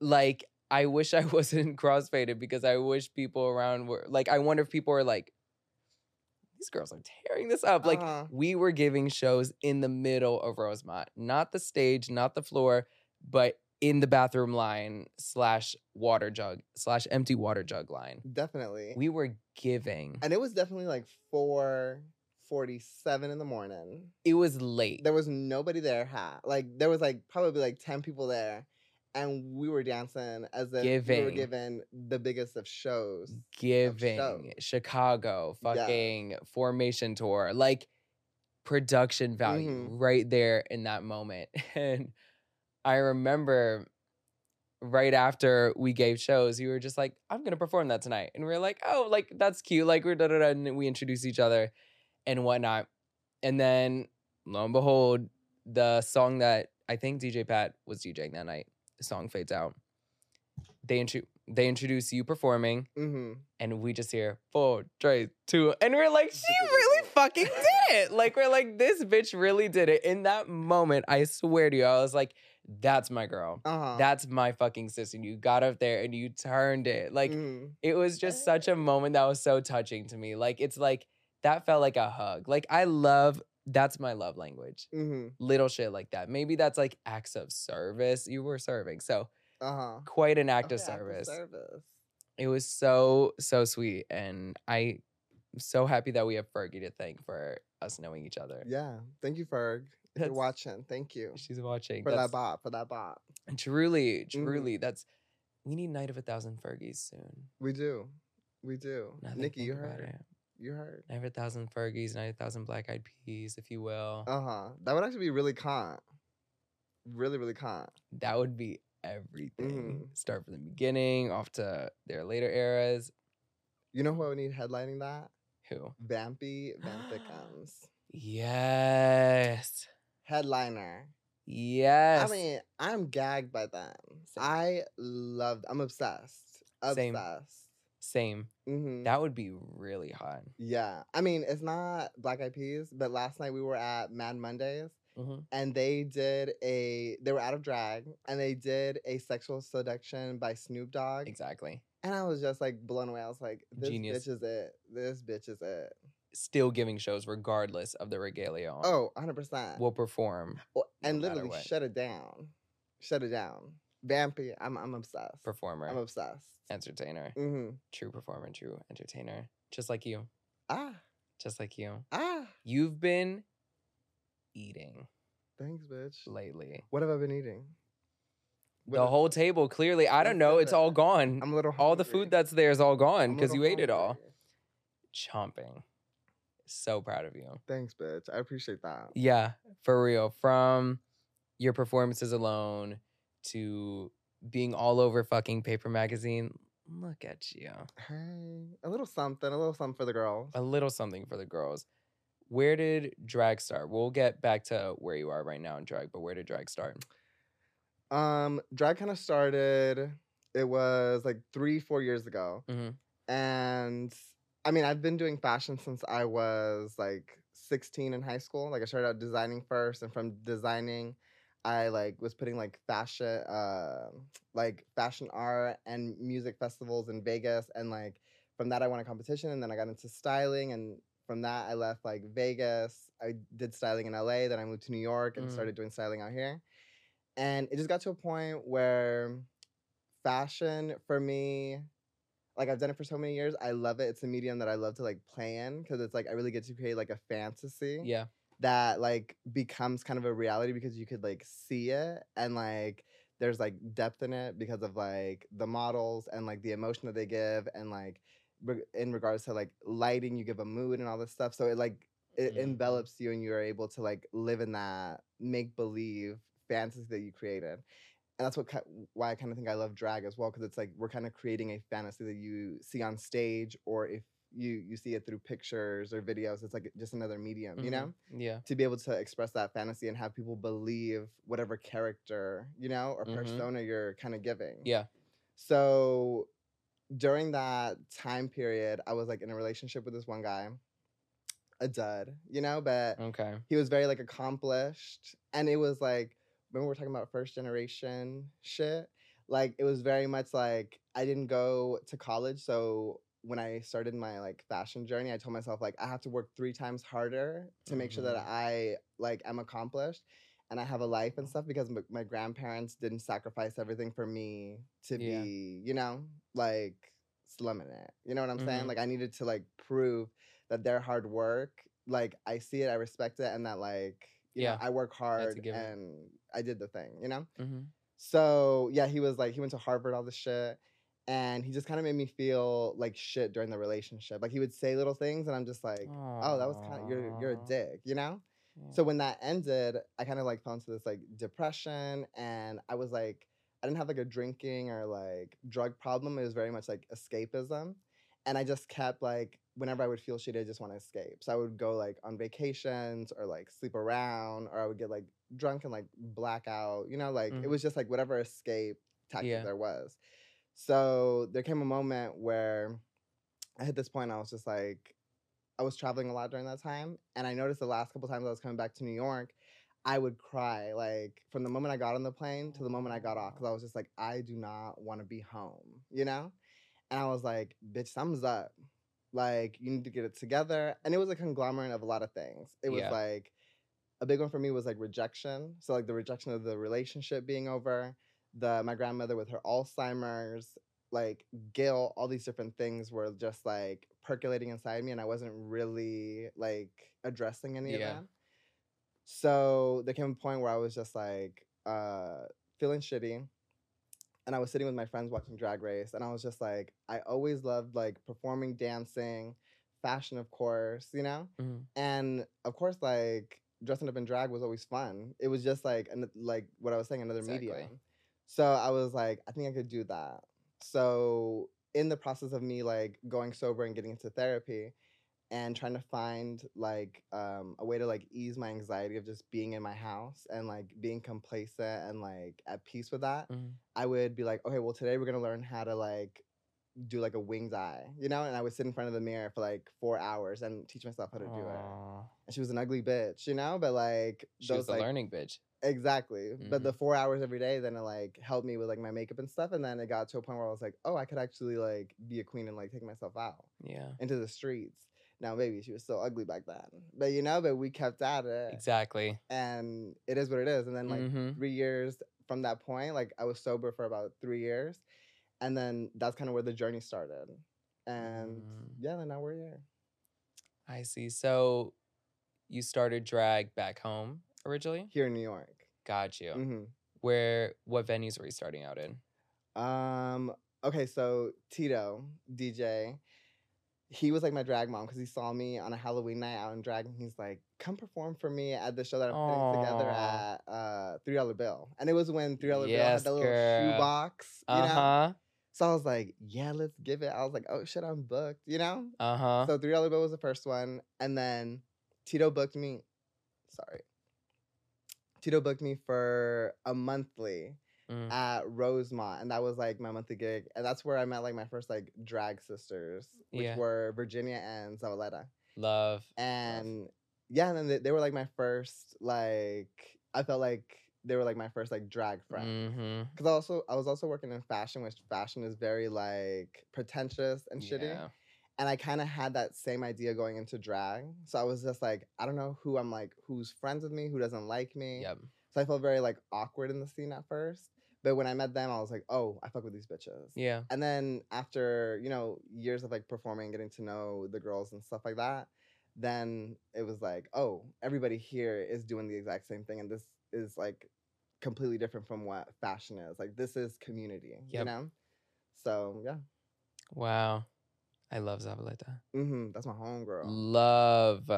Like I wish I wasn't crossfaded because I wish people around were like, I wonder if people are like, these girls are tearing this up. Like, uh-huh. we were giving shows in the middle of Rosemont. Not the stage, not the floor, but in the bathroom line slash water jug slash empty water jug line. Definitely. We were giving. And it was definitely like four forty-seven in the morning. It was late. There was nobody there. Ha. Like, there was like probably like ten people there. And we were dancing as if giving. we were given the biggest of shows. Giving. Of shows. Chicago. Fucking yeah. Formation tour. Like, production value mm-hmm. right there in that moment. And I remember right after we gave shows, you were just like, I'm going to perform that tonight. And we were like, oh, like, that's cute. Like, we're da-da-da. And we introduced each other and whatnot. And then, lo and behold, the song that I think D J Pat was DJing that night. The song fades out. They intru- they introduce you performing, mm-hmm. and we just hear four, three, two, and we're like, she really fucking did it. Like we're like, this bitch really did it. In that moment, I swear to you, I was like, that's my girl. Uh-huh. That's my fucking sister. And you got up there and you turned it. Like mm-hmm. it was just such a moment that was so touching to me. Like it's like that felt like a hug. Like I love. That's my love language. Mm-hmm. Little shit like that. Maybe that's like acts of service. You were serving. So uh-huh. quite an act, okay, of service. act of service. It was so, so sweet. And I'm so happy that we have Fergie to thank for us knowing each other. Yeah. Thank you, Ferg. If you're watching. Thank you. She's watching. For that's, that bop. For that bop. Truly, truly. Mm-hmm. That's, we need Night of a Thousand Fergies soon. We do. We do. Nothing Nikki, you heard it. You heard. nine hundred thousand Fergies, nine hundred thousand Black Eyed Peas, if you will. Uh-huh. That would actually be really con. Really, really con. That would be everything. Mm-hmm. Start from the beginning, off to their later eras. You know who I would need headlining that? Who? Vampy Vampicums. Yes. Headliner. Yes. I mean, I'm gagged by them. Same. I love, I'm obsessed. Obsessed. Same. Same. Mm-hmm. That would be really hot. Yeah. I mean, it's not Black Eyed Peas, but last night we were at Mad Mondays. Mm-hmm. And they did a, they were out of drag, and they did a Sexual Seduction by Snoop Dogg. Exactly. And I was just like blown away. I was like, this Genius. bitch is it. This bitch is it. Still giving shows regardless of the regalia on. Oh, one hundred percent. We'll perform. Well, and no literally shut it down. Shut it down. Vampy, I'm I'm obsessed. Performer. I'm obsessed. Entertainer. Mm-hmm. True performer, true entertainer. Just like you. Ah. Just like you. Ah. You've been eating. Thanks, bitch. Lately. What have I been eating? What the whole table, clearly. I don't know. It's all gone. I'm a little hungry. All the food that's there is all gone because you ate hungry. it all. Chomping. So proud of you. Thanks, bitch. I appreciate that. Yeah, for real. From your performances alone to being all over fucking Paper Magazine. Look at you. Hey, a little something, a little something for the girls. A little something for the girls. Where did drag start? We'll get back to where you are right now in drag, but where did drag start? Um, drag kind of started, it was like three, four years ago. Mm-hmm. And I mean, I've been doing fashion since I was like sixteen in high school. Like I started out designing first, and from designing, I like was putting like fashion, uh, like fashion art and music festivals in Vegas, and like from that I won a competition, and then I got into styling, and from that I left like Vegas. I did styling in L A, then I moved to New York and mm. started doing styling out here, and it just got to a point where fashion for me, like I've done it for so many years, I love it. It's a medium that I love to like play in because it's like I really get to create like a fantasy. Yeah. That like becomes kind of a reality because you could like see it, and like there's like depth in it because of like the models and like the emotion that they give, and like re in regards to like lighting, you give a mood and all this stuff. So it like it mm-hmm. envelops you, and you're able to like live in that make believe fantasy that you created. And that's what why I kind of think I love drag as well, because it's like we're kind of creating a fantasy that you see on stage, or if you you see it through pictures or videos. It's like just another medium, mm-hmm. you know? Yeah. To be able to express that fantasy and have people believe whatever character, you know, or mm-hmm. persona you're kind of giving. Yeah. So during that time period, I was like in a relationship with this one guy, a dud, you know, but okay. he was very like accomplished. And it was like, when we were talking about first generation shit, like it was very much like I didn't go to college, so when I started my like fashion journey, I told myself like I have to work three times harder to make mm-hmm. sure that I like am accomplished and I have a life and stuff, because m my grandparents didn't sacrifice everything for me to yeah. be, you know, like slumming it. You know what I'm mm-hmm. saying? Like I needed to like prove that their hard work, like I see it, I respect it, and that like you yeah. know, I work hard and it. I did the thing, you know? Mm-hmm. So yeah, he was like he went to Harvard, all this shit. And he just kind of made me feel like shit during the relationship. Like he would say little things, and I'm just like, aww. Oh, that was kind of, you're, you're a dick, you know? Yeah. So when that ended, I kind of like fell into this like depression, and I was like, I didn't have like a drinking or like drug problem. It was very much like escapism. And I just kept like, whenever I would feel shitty, I just want to escape. So I would go like on vacations or like sleep around, or I would get like drunk and like black out, you know? Like mm-hmm. it was just like whatever escape tactic yeah. there was. So there came a moment where I hit this point, I was just like, I was traveling a lot during that time, and I noticed the last couple times I was coming back to New York, I would cry, like, from the moment I got on the plane to the moment I got off, because I was just like, I do not want to be home, you know? And I was like, bitch, something's up. Like, you need to get it together. And it was a conglomerate of a lot of things. It was yeah. like, a big one for me was like rejection. So like the rejection of the relationship being over, The, my grandmother with her Alzheimer's, like guilt, all these different things were just like percolating inside me, and I wasn't really like addressing any yeah. of them. So there came a point where I was just like uh, feeling shitty, and I was sitting with my friends watching Drag Race, and I was just like, I always loved like performing, dancing, fashion, of course, you know? Mm-hmm. And of course, like dressing up in drag was always fun. It was just like, an, like what I was saying, another exactly. medium. So I was like, I think I could do that. So in the process of me like going sober and getting into therapy and trying to find like um, a way to like ease my anxiety of just being in my house and like being complacent and like at peace with that, mm-hmm. I would be like, okay, well today we're gonna learn how to like do like a wing's eye, you know? And I would sit in front of the mirror for like four hours and teach myself how to do Aww. It. And she was an ugly bitch, you know? But like- She those, was a like, learning bitch. Exactly. Mm-hmm. But the four hours every day, then it like helped me with like my makeup and stuff. And then it got to a point where I was like, oh, I could actually like be a queen and like take myself out. Yeah. Into the streets. Now, maybe she was so ugly back then. But you know, but we kept at it. Exactly. And it is what it is. And then like mm-hmm. three years from that point, like I was sober for about three years. And then that's kind of where the journey started. And mm. yeah, then now we're here. I see. So you started drag back home originally? Here in New York. Got you. Mm-hmm. Where, what venues were you starting out in? Um. Okay, so Tito, D J, he was like my drag mom because he saw me on a Halloween night out in drag. And he's like, come perform for me at the show that I'm Aww. Putting together at uh, three dollar bill. And it was when three dollar yes, Bill had that girl. Little shoe box, you uh-huh. know? So I was like, yeah, let's give it. I was like, oh, shit, I'm booked, you know? Uh-huh. So three dollar bill was the first one. And then Tito booked me. Sorry. Tito booked me for a monthly mm. at Rosemont. And that was like my monthly gig. And that's where I met like my first like drag sisters, which yeah. were Virginia and Zavaleta. Love. And Love. Yeah, and then they, they were like my first, like, I felt like, they were like my first like drag friend. Mm-hmm. Cause I also I was also working in fashion, which fashion is very like pretentious and shitty. Yeah. And I kind of had that same idea going into drag. So I was just like, I don't know who I'm like, who's friends with me, who doesn't like me. Yep. So I felt very like awkward in the scene at first. But when I met them, I was like, oh, I fuck with these bitches. Yeah. And then after, you know, years of like performing, getting to know the girls and stuff like that, then it was like, oh, everybody here is doing the exact same thing. And this is like completely different from what fashion is. Like this is community, yep. you know? So yeah. Wow. I love Zavaleta. Mm-hmm. That's my homegirl. Love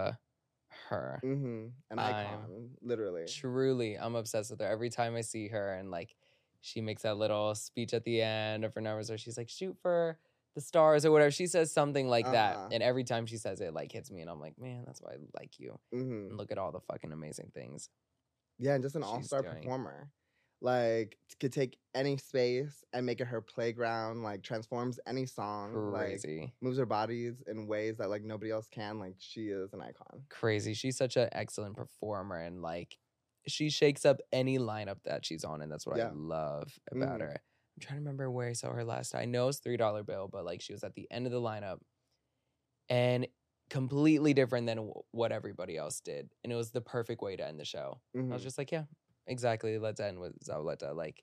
her. Mm-hmm. An icon, I'm, literally. Truly. I'm obsessed with her. Every time I see her and like she makes that little speech at the end of her numbers where she's like, shoot for the stars or whatever. She says something like uh-huh. that. And every time she says it, like hits me. And I'm like, man, that's why I like you. Mm-hmm. And look at all the fucking amazing things. Yeah, and just an all-star performer. Like, could take any space and make it her playground. Like, transforms any song. Crazy. Like, moves her bodies in ways that, like, nobody else can. Like, she is an icon. Crazy. She's such an excellent performer. And, like, she shakes up any lineup that she's on. And that's what yeah. I love about mm. her. I'm trying to remember where I saw her last time. I know it's three dollar bill, but, like, she was at the end of the lineup. And completely different than w- what everybody else did. And it was the perfect way to end the show. Mm-hmm. I was just like, yeah, exactly. Let's end with Zavaleta. Like,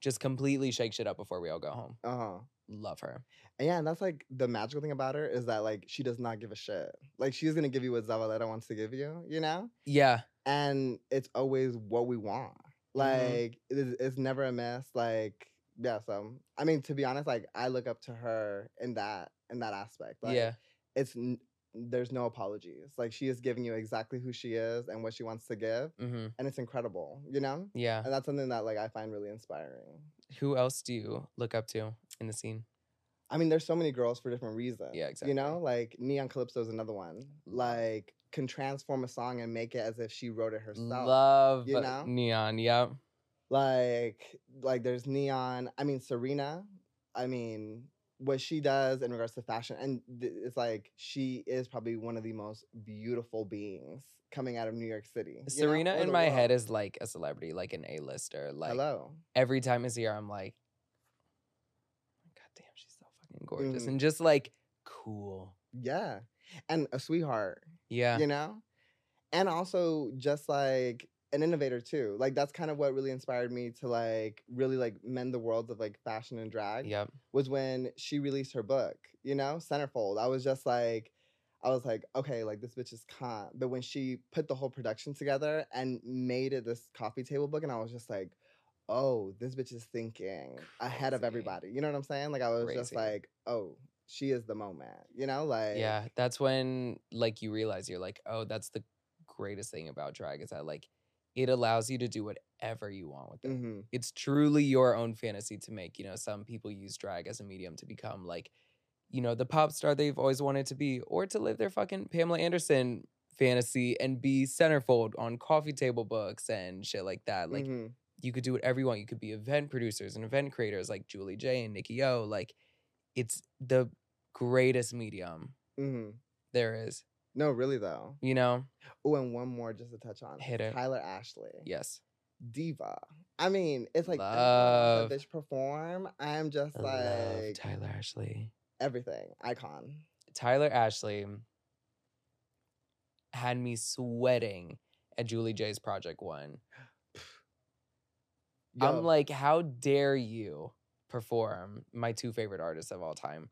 just completely shake shit up before we all go home. Uh-huh. Love her. And yeah, and that's like the magical thing about her is that like she does not give a shit. Like she's going to give you what Zavaleta wants to give you, you know? Yeah. And it's always what we want. Like, mm-hmm. it's, it's never a mess. Like, yeah, so. I mean, to be honest, like I look up to her in that, in that aspect. Like, yeah. It's... N- There's no apologies. Like, she is giving you exactly who she is and what she wants to give. Mm-hmm. And it's incredible, you know? Yeah. And that's something that, like, I find really inspiring. Who else do you look up to in the scene? I mean, there's so many girls for different reasons. Yeah, exactly. You know? Like, Neon Calypso is another one. Like, can transform a song and make it as if she wrote it herself. Love you know? Neon, yep. Like, like, there's Neon. I mean, Serena. I mean... what she does in regards to fashion. And th- it's like, she is probably one of the most beautiful beings coming out of New York City. Serena in my world. Head is like a celebrity, like an A-lister. Like, hello. Every time I see her, I'm like, God damn, she's so fucking gorgeous. Mm. And just like, cool. Yeah. And a sweetheart. Yeah. You know? And also just like, an innovator too. Like that's kind of what really inspired me to like really like mend the worlds of like fashion and drag. Yep. Was when she released her book, you know, Centerfold. I was just like, I was like, okay, like this bitch is con. But when she put the whole production together and made it this coffee table book, and I was just like, oh, this bitch is thinking Crazy. Ahead of everybody. You know what I'm saying? Like I was Crazy. Just like, oh, she is the moment. You know, like yeah, that's when like you realize you're like, oh, that's the greatest thing about drag is that like. It allows you to do whatever you want with it. Mm-hmm. It's truly your own fantasy to make. You know, some people use drag as a medium to become like, you know, the pop star they've always wanted to be or to live their fucking Pamela Anderson fantasy and be Centerfold on coffee table books and shit like that. Like, mm-hmm. you could do whatever you want. You could be event producers and event creators like Julie J and Nikki O. Like, it's the greatest medium mm-hmm. there is. No, really, though. You know? Oh, and one more just to touch on. Hit it. Tyler Ashley. Yes. Diva. I mean, it's like love. This perform. I'm just love like Tyler Ashley. Everything. Icon. Tyler Ashley had me sweating at Julie J's Project One. Yo. I'm like, how dare you perform my two favorite artists of all time?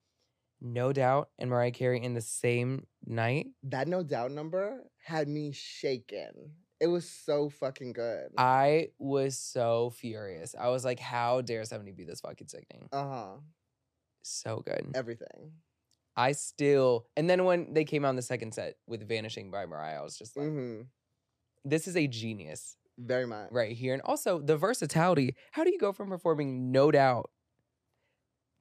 No Doubt and Mariah Carey in the same night. That No Doubt number had me shaken. It was so fucking good. I was so furious. I was like, how dare somebody be this fucking sickening? Uh-huh. So good. Everything. I still... And then when they came out in the second set with Vanishing by Mariah, I was just like, mm-hmm. this is a genius. Very much. Right here. And also, the versatility. How do you go from performing No Doubt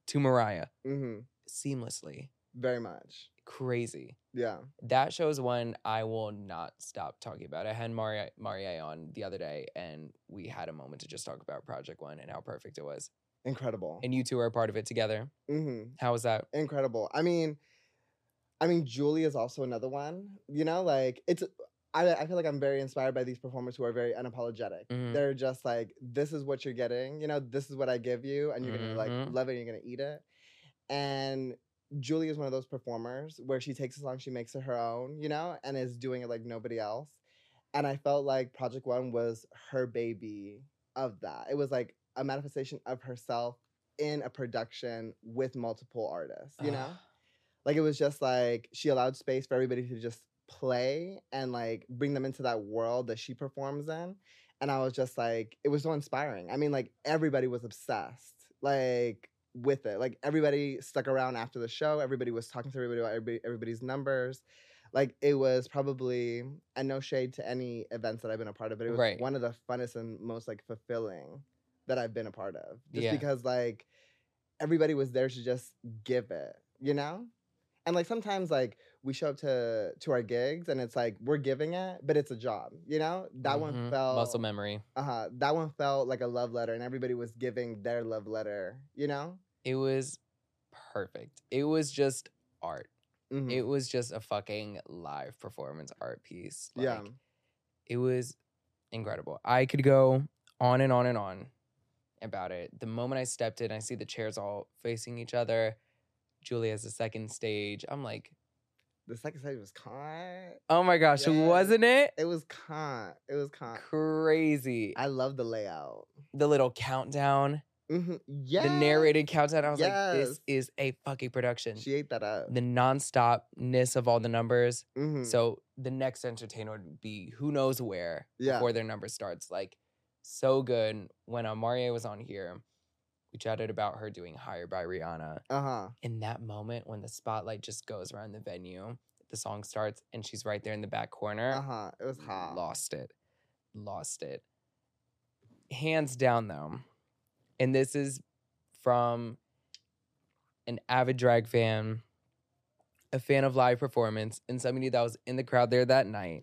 to Mariah? Mm-hmm. Seamlessly. Very much. Crazy. Yeah. That show's one I will not stop talking about. I had Maria, Maria on the other day, and we had a moment to just talk about Project One and how perfect it was. Incredible. And you two are a part of it together. Mm-hmm. How was that? Incredible. I mean, I mean, Julie is also another one. You know, like, it's... I, I feel like I'm very inspired by these performers who are very unapologetic. Mm-hmm. They're just like, this is what you're getting. You know, this is what I give you, and you're mm-hmm. going to, like, love it, and you're going to eat it. And... Julie is one of those performers where she takes a song, she makes it her own, you know, and is doing it like nobody else. And I felt like Project One was her baby of that. It was like a manifestation of herself in a production with multiple artists, you know? Like, it was just like she allowed space for everybody to just play and like bring them into that world that she performs in. And I was just like, it was so inspiring. I mean, like, everybody was obsessed. Like... with it. Like, everybody stuck around after the show. Everybody was talking to everybody about everybody, everybody's numbers. Like, it was probably, and no shade to any events that I've been a part of, but it was right. one of the funnest and most, like, fulfilling that I've been a part of. Just yeah. because, like, everybody was there to just give it, you know? And, like, sometimes, like, we show up to, to our gigs, and it's like, we're giving it, but it's a job, you know? That mm-hmm. one felt... Muscle memory. Uh-huh. That one felt like a love letter, and everybody was giving their love letter, you know? It was perfect. It was just art. Mm-hmm. It was just a fucking live performance art piece. Like, yeah. It was incredible. I could go on and on and on about it. The moment I stepped in, I see the chairs all facing each other. Julie has a second stage. I'm like... The second stage was con. Oh my gosh, yes. Wasn't it? It was con. It was con. Crazy. I love the layout. The little countdown. Mm-hmm. Yeah. The narrated countdown. I was yes. like, this is a fucking production. She ate that up. The nonstopness of all the numbers. Mm-hmm. So the next entertainer would be who knows where yeah. before their number starts. Like, so good. When Amaria was on here, we chatted about her doing Higher by Rihanna. Uh-huh. In that moment when the spotlight just goes around the venue, the song starts and she's right there in the back corner. Uh-huh. It was hot. Lost it. Lost it. Hands down, though. And this is from an avid drag fan, a fan of live performance, and somebody that was in the crowd there that night.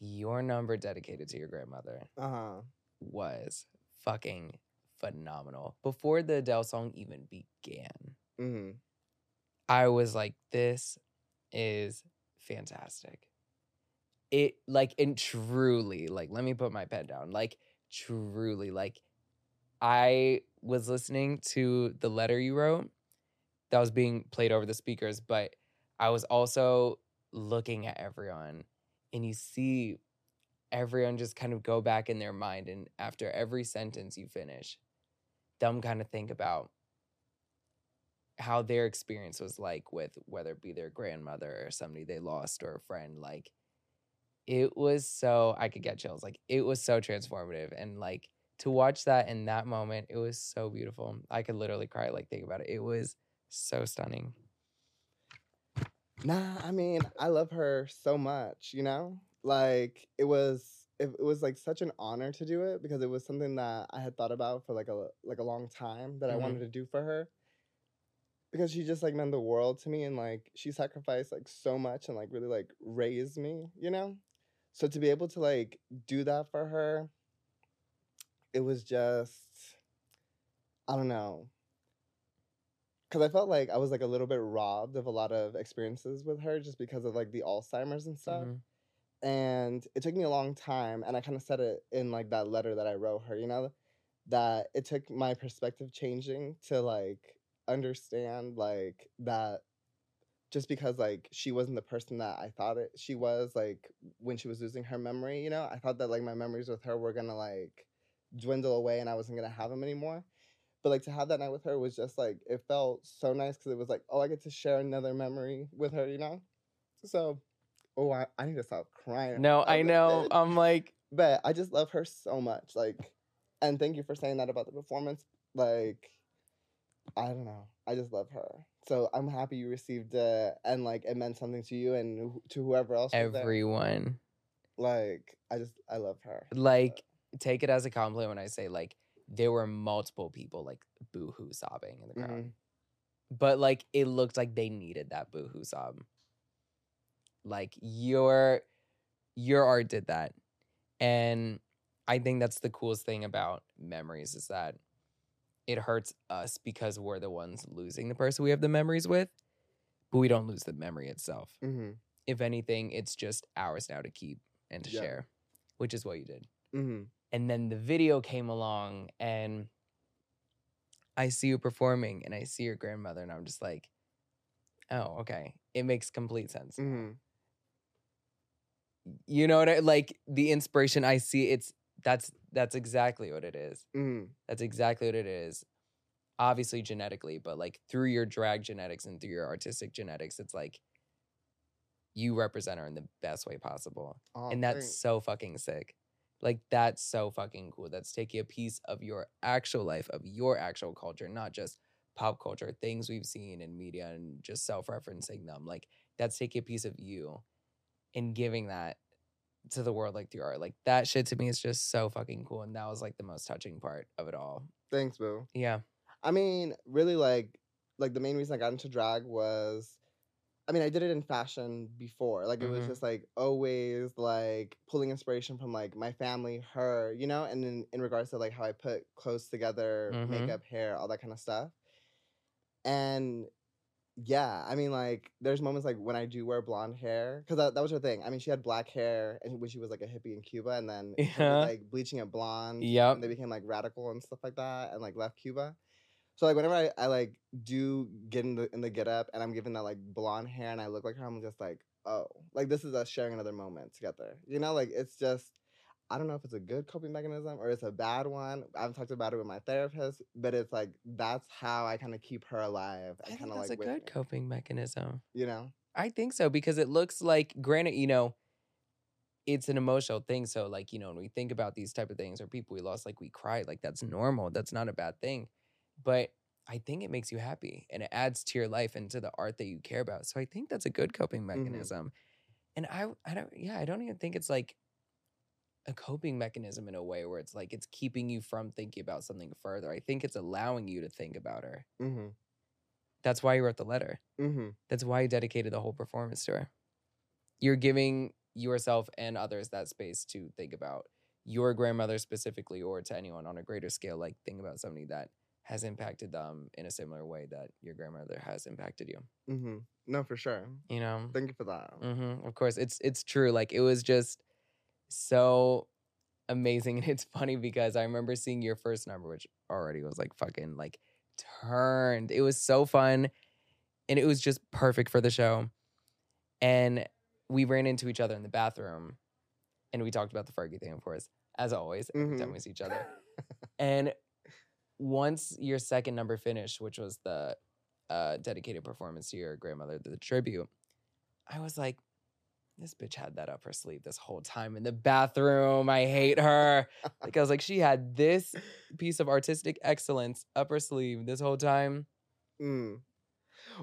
Your number dedicated to your grandmother uh-huh. was fucking phenomenal. Before the Adele song even began, mm-hmm. I was like, this is fantastic. It, like, and truly, like, let me put my pen down. Like, truly, like, I was listening to the letter you wrote that was being played over the speakers, but I was also looking at everyone, and you see everyone just kind of go back in their mind, and after every sentence you finish, them kind of think about how their experience was like with whether it be their grandmother or somebody they lost or a friend. Like, it was so, I could get chills. Like, it was so transformative, and like, to watch that in that moment, it was so beautiful. I could literally cry, like, think about it. It was so stunning. Nah, I mean, I love her so much, you know? Like, it was it, it was like such an honor to do it, because it was something that I had thought about for like a like a long time that mm-hmm. I wanted to do for her. Because she just like meant the world to me, and like she sacrificed like so much and like really like raised me, you know? So to be able to like do that for her, it was just, I don't know. because I felt like I was like a little bit robbed of a lot of experiences with her just because of like the Alzheimer's and stuff. Mm-hmm. And it took me a long time, and I kind of said it in like that letter that I wrote her, you know, that it took my perspective changing to like understand like that just because like she wasn't the person that I thought it she was like when she was losing her memory, you know, I thought that like my memories with her were gonna like dwindle away and I wasn't gonna have them anymore. But, like, to have that night with her was just, like, it felt so nice because it was like, oh, I get to share another memory with her, you know? So, oh, I, I need to stop crying. No, I know. It. I'm like... But I just love her so much. Like, and thank you for saying that about the performance. Like, I don't know. I just love her. So I'm happy you received it and, like, it meant something to you and to whoever else. Everyone. Like, I just, I love her. Like, but. Take it as a compliment when I say, like, there were multiple people, like, boo-hoo sobbing in the crowd. Mm-hmm. But, like, it looked like they needed that boo-hoo sob. Like, your, your art did that. And I think that's the coolest thing about memories is that it hurts us because we're the ones losing the person we have the memories with, but we don't lose the memory itself. Mm-hmm. If anything, it's just ours now to keep and to yeah. share, which is what you did. Mm-hmm. And then the video came along, and I see you performing, and I see your grandmother, and I'm just like, oh, okay. It makes complete sense. Mm-hmm. You know what I, like, the inspiration I see, it's, that's, that's exactly what it is. Mm-hmm. That's exactly what it is. Obviously genetically, but, like, through your drag genetics and through your artistic genetics, it's like, you represent her in the best way possible. Oh, and that's great. So fucking sick. Like, that's so fucking cool. That's taking a piece of your actual life, of your actual culture, not just pop culture, things we've seen in media and just self-referencing them. Like, that's taking a piece of you and giving that to the world, like, through art. Like, that shit to me is just so fucking cool. And that was, like, the most touching part of it all. Thanks, boo. Yeah. I mean, really, like, like the main reason I got into drag was... I mean, I did it in fashion before. Like, it mm-hmm. was just, like, always, like, pulling inspiration from, like, my family, her, you know? And in, in regards to, like, how I put clothes together, mm-hmm. makeup, hair, all that kind of stuff. And, yeah, I mean, like, there's moments, like, when I do wear blonde hair. Because that, that was her thing. I mean, she had black hair and when she was, like, a hippie in Cuba. And then, yeah. she was, like, bleaching it blonde. Yeah. And they became, like, radical and stuff like that and, like, left Cuba. So, like, whenever I, I, like, do get in the in the get-up and I'm given that, like, blonde hair and I look like her, I'm just like, oh. Like, this is us sharing another moment together. You know? Like, it's just, I don't know if it's a good coping mechanism or it's a bad one. I've talked about it with my therapist, but it's, like, that's how I kind of keep her alive. I, I think that's like, a good coping mechanism. You know? I think so, because it looks like, granted, you know, it's an emotional thing. So, like, you know, when we think about these type of things or people we lost, like, we cry. Like, that's normal. That's not a bad thing. But I think it makes you happy and it adds to your life and to the art that you care about. So I think that's a good coping mechanism. Mm-hmm. And I I don't, yeah, I don't even think it's like a coping mechanism in a way where it's like it's keeping you from thinking about something further. I think it's allowing you to think about her. Mm-hmm. That's why you wrote the letter. Mm-hmm. That's why you dedicated the whole performance to her. You're giving yourself and others that space to think about your grandmother specifically or to anyone on a greater scale, like think about somebody that has impacted them in a similar way that your grandmother has impacted you. Mm-hmm. No, for sure. You know? Thank you for that. Mm-hmm. Of course. It's it's true. Like, it was just so amazing. And it's funny because I remember seeing your first number, which already was, like, fucking, like, turned. It was so fun. And it was just perfect for the show. And we ran into each other in the bathroom. And we talked about the Fergie thing, of course, as always. Mm-hmm. Every time we see each other. And... once your second number finished, which was the uh, dedicated performance to your grandmother, the tribute, I was like, this bitch had that up her sleeve this whole time in the bathroom. I hate her. Like, I was like, she had this piece of artistic excellence up her sleeve this whole time. Mm.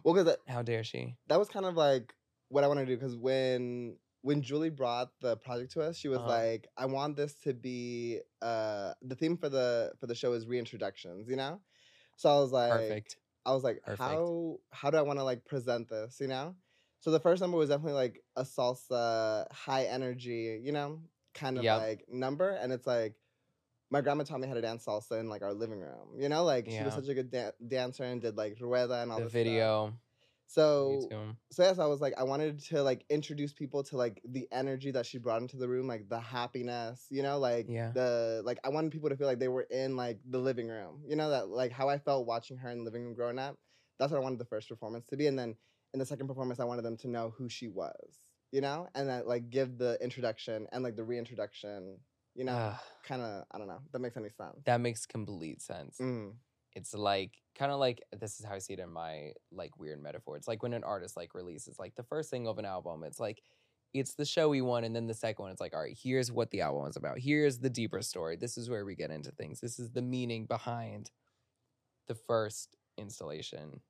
Well, because how dare she? That was kind of like what I want to do because when... When Julie brought the project to us, she was uh-huh. like, I want this to be, uh, the theme for the for the show is reintroductions, you know? So I was like, Perfect. I was like, Perfect. how how do I want to, like, present this, you know? So the first number was definitely, like, a salsa, high energy, you know, kind of, yep. like, number. And it's like, my grandma taught me how to dance salsa in like our living room. You know, like yeah. she was such a good da- dancer and did like rueda and all the this video. Stuff. So, so yes, I was like, I wanted to like introduce people to like the energy that she brought into the room, like the happiness, you know, like yeah. the, like I wanted people to feel like they were in like the living room, you know, that like how I felt watching her in the living room growing up. That's what I wanted the first performance to be. And then in the second performance, I wanted them to know who she was, you know, and that like give the introduction and like the reintroduction, you know, kind of, I don't know, that makes any sense. That makes complete sense. Mm. It's like kind of like this is how I see it in my like weird metaphor. It's like when an artist like releases like the first single of an album. It's like it's the showy one, and then the second one. It's like, all right, here's what the album is about. Here's the deeper story. This is where we get into things. This is the meaning behind the first installation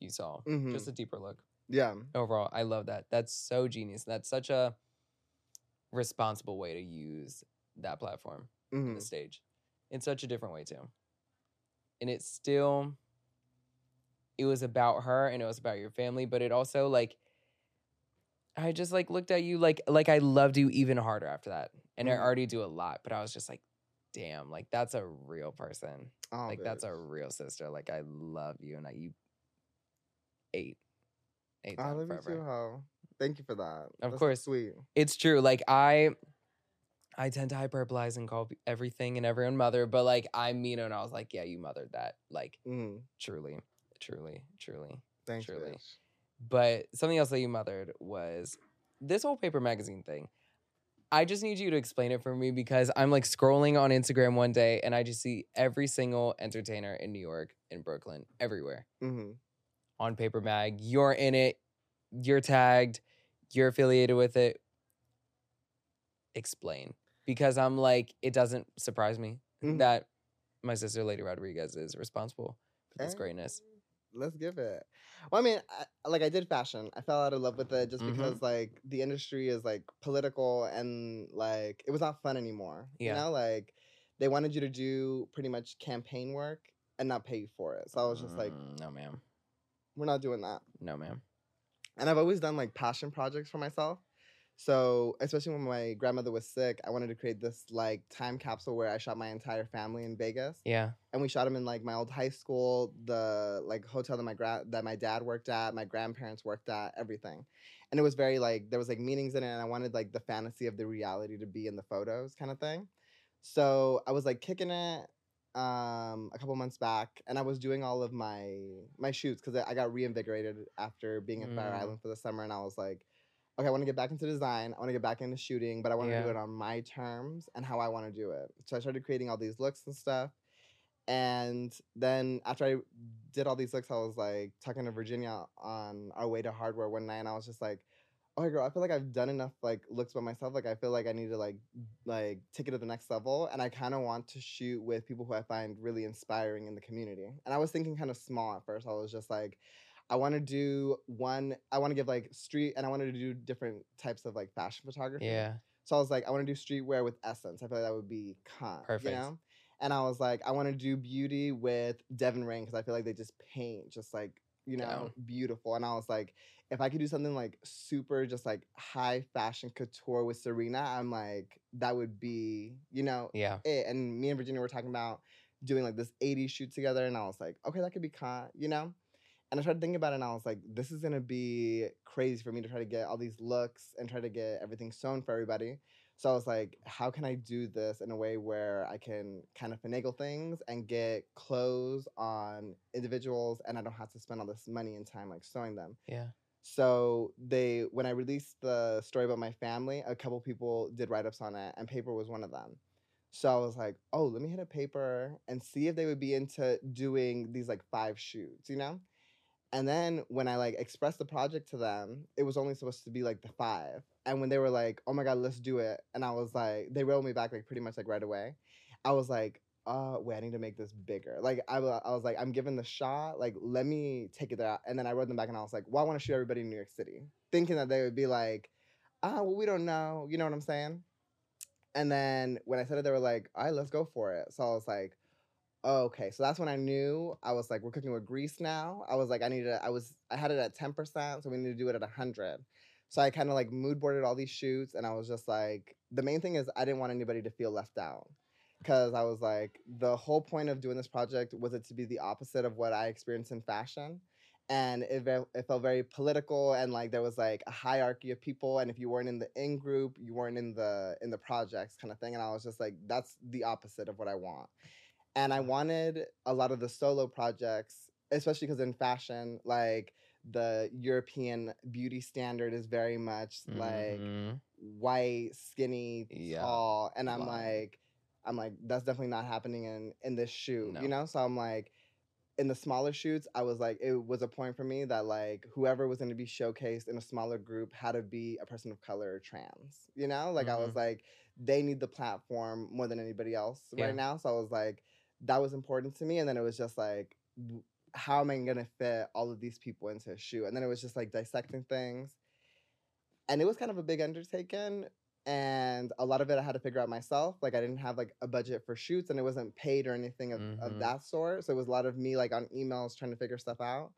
you saw. Mm-hmm. Just a deeper look. Yeah. Overall, I love that. That's so genius. That's such a responsible way to use that platform, mm-hmm. the stage, in such a different way too. And it's still, it was about her and it was about your family, but it also like, I just like looked at you like, like I loved you even harder after that. And mm-hmm. I already do a lot, but I was just like, damn, like that's a real person. Oh, like bitch. That's a real sister. Like I love you and I, you ate. ate I love forever. You too, ho. Thank you for that. Of that's course. Sweet. It's true. Like I... I tend to hyperbolize and call everything and everyone mother, but like I mean it and I was like, yeah, you mothered that. Like mm. truly, truly, truly, Thanks, truly. Bitch. But something else that you mothered was this whole Paper Magazine thing. I just need you to explain it for me because I'm like scrolling on Instagram one day and I just see every single entertainer in New York, in Brooklyn, everywhere mm-hmm. on Paper Mag. You're in it. You're tagged. You're affiliated with it. Explain. Because I'm like, it doesn't surprise me mm-hmm. that my sister, Leidy Rodriguez, is responsible for this hey, greatness. Let's give it. Well, I mean, I, like I did fashion. I fell out of love with it just mm-hmm. because like the industry is like political and like it was not fun anymore. Yeah. You know, like they wanted you to do pretty much campaign work and not pay you for it. So I was just mm, like, no, ma'am. We're not doing that. No, ma'am. And I've always done like passion projects for myself. So, especially when my grandmother was sick, I wanted to create this, like, time capsule where I shot my entire family in Vegas. Yeah. And we shot them in, like, my old high school, the, like, hotel that my gra- that my dad worked at, my grandparents worked at, everything. And it was very, like, there was, like, meanings in it, and I wanted, like, the fantasy of the reality to be in the photos kind of thing. So, I was, like, kicking it um, a couple months back, and I was doing all of my, my shoots because I got reinvigorated after being in mm. Fire Island for the summer, and I was, like, okay, I want to get back into design. I want to get back into shooting, but I want to yeah. do it on my terms and how I want to do it. So I started creating all these looks and stuff. And then after I did all these looks, I was like talking to Virginia on our way to Hardware one night. And I was just like, okay, girl, I feel like I've done enough like looks by myself. Like I feel like I need to like like take it to the next level. And I kind of want to shoot with people who I find really inspiring in the community. And I was thinking kind of small at first. I was just like, I want to do one, I want to give like street, and I wanted to do different types of like fashion photography. Yeah. So I was like, I want to do streetwear with essence. I feel like that would be con, perfect. You know? And I was like, I want to do beauty with Devin Rain because I feel like they just paint just like, you know, down. Beautiful. And I was like, if I could do something like super just like high fashion couture with Serena, I'm like, that would be, you know, yeah. it. And me and Virginia were talking about doing like this eighties shoot together. And I was like, okay, that could be con, you know? And I started thinking about it, and I was like, this is going to be crazy for me to try to get all these looks and try to get everything sewn for everybody. So I was like, how can I do this in a way where I can kind of finagle things and get clothes on individuals, and I don't have to spend all this money and time, like, sewing them? Yeah. So they, when I released the story about my family, a couple people did write-ups on it, and Paper was one of them. So I was like, oh, let me hit a Paper and see if they would be into doing these, like, five shoots, you know? And then when I, like, expressed the project to them, it was only supposed to be, like, the five. And when they were like, oh, my God, let's do it. And I was like, they wrote me back, like, pretty much, like, right away. I was like, oh, wait, I need to make this bigger. Like, I, I was like, I'm given the shot. Like, let me take it there. And then I wrote them back, and I was like, well, I want to shoot everybody in New York City. Thinking that they would be like, ah, oh, well, we don't know. You know what I'm saying? And then when I said it, they were like, all right, let's go for it. So I was like, okay, so that's when I knew. I was like, we're cooking with grease now. I was like, I needed, to, I was, I had it at ten percent, so we need to do it at one hundred. So I kind of like mood boarded all these shoots, and I was just like, the main thing is I didn't want anybody to feel left out. because I was like, the whole point of doing this project was it to be the opposite of what I experienced in fashion. And it, it felt very political, and like there was like a hierarchy of people, and if you weren't in the in group, you weren't in the in the projects kind of thing. And I was just like, that's the opposite of what I want. And I wanted a lot of the solo projects, especially because in fashion, like the European beauty standard is very much mm-hmm. like white, skinny, yeah. tall, and I'm wow. like, I'm like, that's definitely not happening in in this shoot, no. you know. So I'm like. In the smaller shoots, I was like, it was a point for me that like whoever was going to be showcased in a smaller group had to be a person of color or trans, you know? Like mm-hmm. I was like, they need the platform more than anybody else yeah. right now. So I was like, that was important to me. And then it was just like, how am I going to fit all of these people into a shoot? And then it was just like dissecting things. And it was kind of a big undertaking. And a lot of it I had to figure out myself. Like I didn't have like a budget for shoots, and it wasn't paid or anything of, mm-hmm. of that sort. So it was a lot of me like on emails trying to figure stuff out.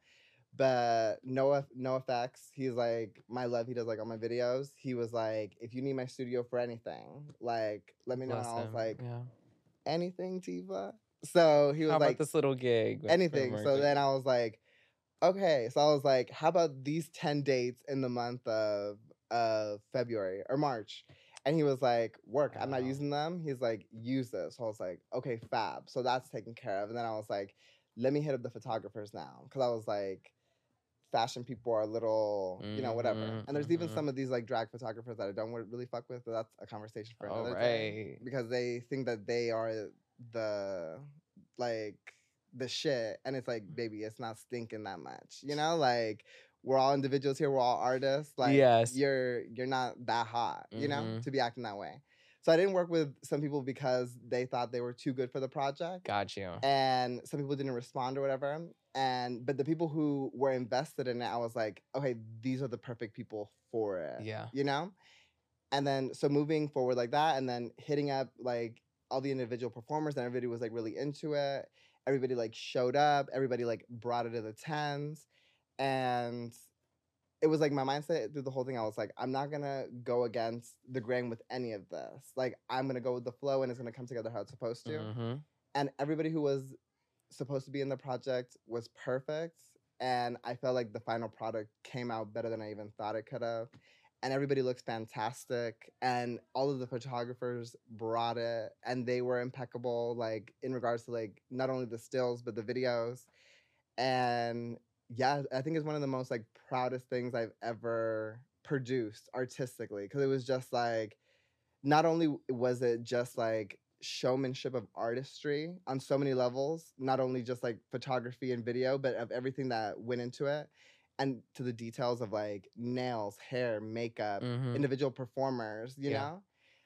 But Noah Noah Fex, he's like my love. He does like all my videos. He was like, if you need my studio for anything, like let me know. Bless and I was him. Like, yeah. anything, Diva. So he was how like, about this little gig? Anything. So then I was like, okay. So I was like, how about these ten dates in the month of of February or March? And he was like, work, I'm not using them. He's like, use this. So I was like, okay, fab. So that's taken care of. And then I was like, let me hit up the photographers now. Cause I was like, fashion people are a little, you know, whatever. Mm-hmm. And there's even some of these like drag photographers that I don't really fuck with, but that's a conversation for another day. Because they think that they are the, like, the shit. And it's like, baby, it's not stinking that much. You know, like, we're all individuals here. We're all artists. Like, yes. you're you're not that hot, you mm-hmm. know, to be acting that way. So I didn't work with some people because they thought they were too good for the project. Got you. And some people didn't respond or whatever. And but the people who were invested in it, I was like, okay, these are the perfect people for it. Yeah. You know? And then so moving forward like that, and then hitting up like all the individual performers, and everybody was like really into it. Everybody like showed up. Everybody like brought it to the tens. And it was like my mindset through the whole thing. I was like, I'm not going to go against the grain with any of this. Like, I'm going to go with the flow, and it's going to come together how it's supposed to. Mm-hmm. And everybody who was supposed to be in the project was perfect. And I felt like the final product came out better than I even thought it could have. And everybody looks fantastic. And all of the photographers brought it. And they were impeccable, like, in regards to, like, not only the stills, but the videos. And yeah, I think it's one of the most, like, proudest things I've ever produced artistically, because it was just, like, not only was it just, like, showmanship of artistry on so many levels, not only just, like, photography and video, but of everything that went into it, and to the details of, like, nails, hair, makeup, mm-hmm. individual performers, you yeah. know?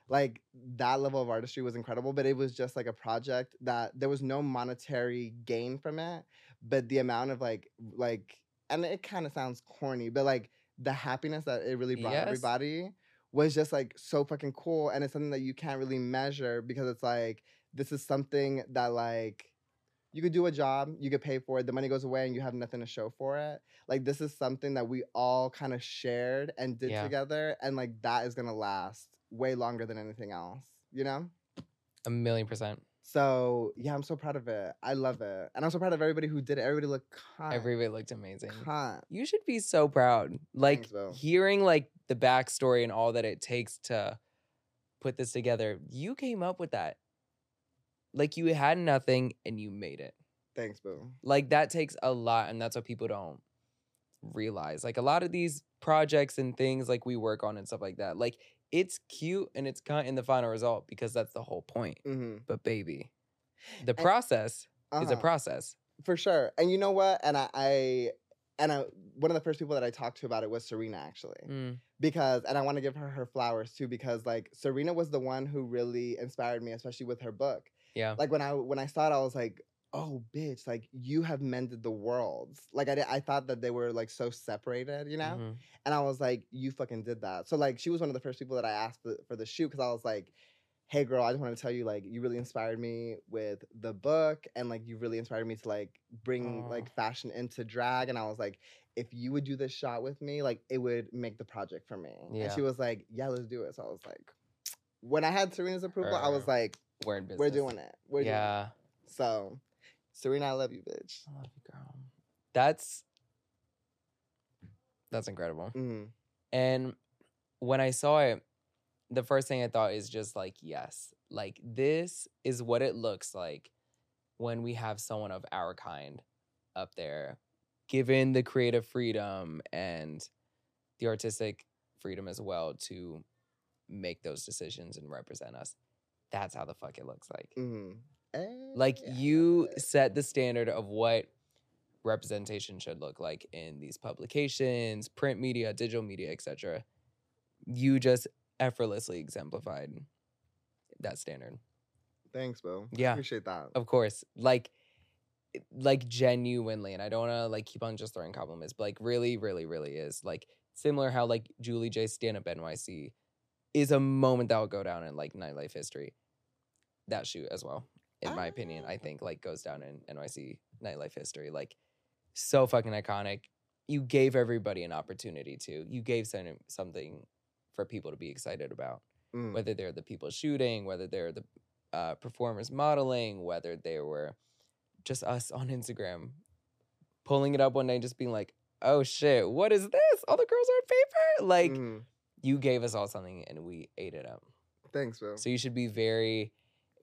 Like, that level of artistry was incredible, but it was just, like, a project that there was no monetary gain from it. But the amount of, like, like, and it kind of sounds corny, but, like, the happiness that it really brought yes. everybody was just, like, so fucking cool. And it's something that you can't really measure, because it's, like, this is something that, like, you could do a job, you could pay for it, the money goes away, and you have nothing to show for it. Like, this is something that we all kind of shared and did yeah. together. And, like, that is going to last way longer than anything else, you know? A million percent. So, yeah, I'm so proud of it. I love it. And I'm so proud of everybody who did it. Everybody looked hot. Everybody looked amazing. Hot. You should be so proud. Like, Thanks, hearing, like, the backstory and all that it takes to put this together, you came up with that. Like, you had nothing, and you made it. Thanks, boo. Like, that takes a lot, and that's what people don't realize. Like, a lot of these projects and things, like, we work on and stuff like that, like, it's cute and it's kind of in the final result, because that's the whole point. Mm-hmm. But baby, the and, process uh-huh. is a process. For sure. And you know what? And I, I and I, one of the first people that I talked to about it was Serena, actually. Mm. Because, and I want to give her her flowers too, because like Serena was the one who really inspired me, especially with her book. Yeah. Like when I, when I saw it, I was like, oh, bitch, like, you have mended the worlds. Like, I, did, I thought that they were, like, so separated, you know? Mm-hmm. And I was like, you fucking did that. So, like, she was one of the first people that I asked for, for the shoot, because I was like, hey, girl, I just want to tell you, like, you really inspired me with the book, and, like, you really inspired me to, like, bring, aww. Like, fashion into drag. And I was like, if you would do this shot with me, like, it would make the project for me. Yeah. And she was like, yeah, let's do it. So I was like, when I had Serena's approval, her. I was like, we're in business. We're doing it. We're yeah. doing it. So, Serena, I love you, bitch. I love you, girl. That's that's incredible. Mm-hmm. And when I saw it, the first thing I thought is just like, yes, like this is what it looks like when we have someone of our kind up there, given the creative freedom and the artistic freedom as well to make those decisions and represent us. That's how the fuck it looks like. Mm-hmm. Hey, like yeah, you set the standard of what representation should look like in these publications, print media, digital media, et cetera. You just effortlessly exemplified that standard. Thanks, bro. Yeah. I appreciate that. Of course. Like, like genuinely, and I don't want to like keep on just throwing compliments, but like really, really, really is. Like similar how like Julie J Stand Up N Y C is a moment that will go down in like nightlife history. That shoot as well, in my ah. opinion, I think like goes down in N Y C nightlife history. Like so fucking iconic. You gave everybody an opportunity to. You gave some, something for people to be excited about. Mm. Whether they're the people shooting, whether they're the uh, performers modeling, whether they were just us on Instagram pulling it up one day and just being like, oh shit, what is this? All the girls are on paper? Like, mm. you gave us all something and we ate it up. Thanks, bro. So you should be very,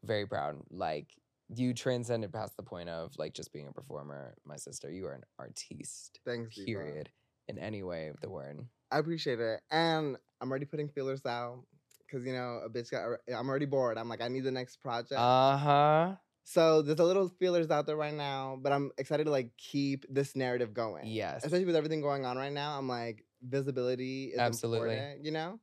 very proud. Like, you transcended past the point of, like, just being a performer, my sister. You are an artiste. Thanks, period. Diva. In any way of the word. I appreciate it. And I'm already putting feelers out. Because, you know, a bitch got... I'm already bored. I'm like, I need the next project. Uh-huh. So there's a little feelers out there right now. But I'm excited to, like, keep this narrative going. Yes. Especially with everything going on right now. I'm like, visibility is absolutely important, you know?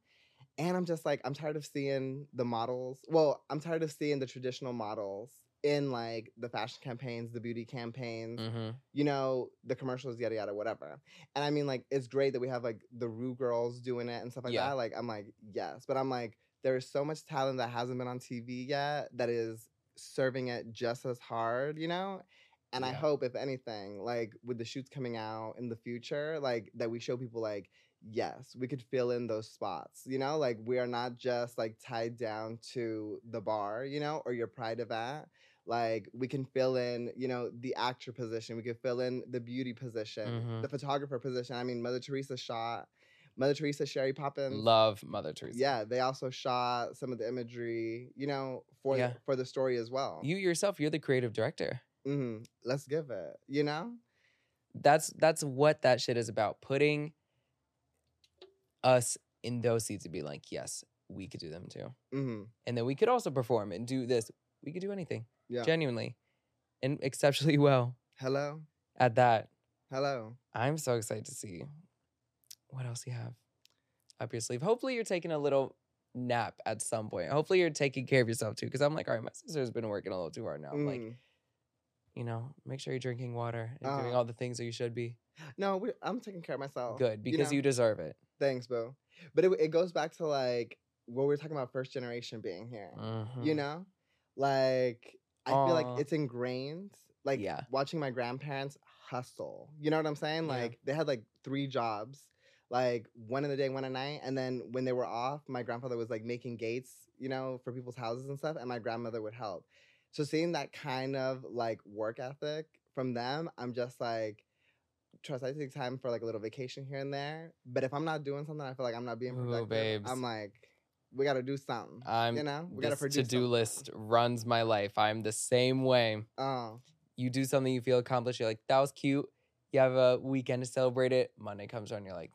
And I'm just like, I'm tired of seeing the models. Well, I'm tired of seeing the traditional models in, like, the fashion campaigns, the beauty campaigns, mm-hmm. you know, the commercials, yada, yada, whatever. And I mean, like, it's great that we have, like, the Rue girls doing it and stuff like yeah. that. Like, I'm like, yes. But I'm like, there is so much talent that hasn't been on T V yet that is serving it just as hard, you know? And yeah. I hope, if anything, like, with the shoots coming out in the future, like, that we show people, like, yes, we could fill in those spots, you know? Like, we are not just, like, tied down to the bar, you know, or your pride event. Like, we can fill in, you know, the actor position. We can fill in the beauty position, mm-hmm. the photographer position. I mean, Mother Teresa shot. Mother Teresa, Sherry Poppins. Love Mother Teresa. Yeah, they also shot some of the imagery, you know, for, yeah. the, for the story as well. You yourself, you're the creative director. Mm-hmm. Let's give it, you know? That's, that's what that shit is about. Putting us in those seats and be like, yes, we could do them too. Mm-hmm. And then we could also perform and do this. We could do anything. Yeah. Genuinely. And exceptionally well. Hello. At that. Hello. I'm so excited to see what else you have up your sleeve. Hopefully you're taking a little nap at some point. Hopefully you're taking care of yourself too. Because I'm like, all right, my sister's been working a little too hard now. Mm. Like, you know, make sure you're drinking water and uh, doing all the things that you should be. No, we're, I'm taking care of myself. Good, because you know? You deserve it. Thanks, boo. But it, it goes back to, like, what we were talking about first generation being here. Mm-hmm. You know? Like, I Aww. Feel like it's ingrained. Like, yeah. watching my grandparents hustle. You know what I'm saying? Yeah. Like, they had, like, three jobs. Like, one in the day, one at night. And then when they were off, my grandfather was, like, making gates, you know, for people's houses and stuff. And my grandmother would help. So seeing that kind of, like, work ethic from them, I'm just like, trust, I take time for, like, a little vacation here and there. But if I'm not doing something, I feel like I'm not being productive. Ooh, babes. I'm like, we got to do something. I'm, you know? We got to produce to-do something. List runs my life. I'm the same way. Oh. You do something, you feel accomplished. You're like, that was cute. You have a weekend to celebrate it. Monday comes around, you're like.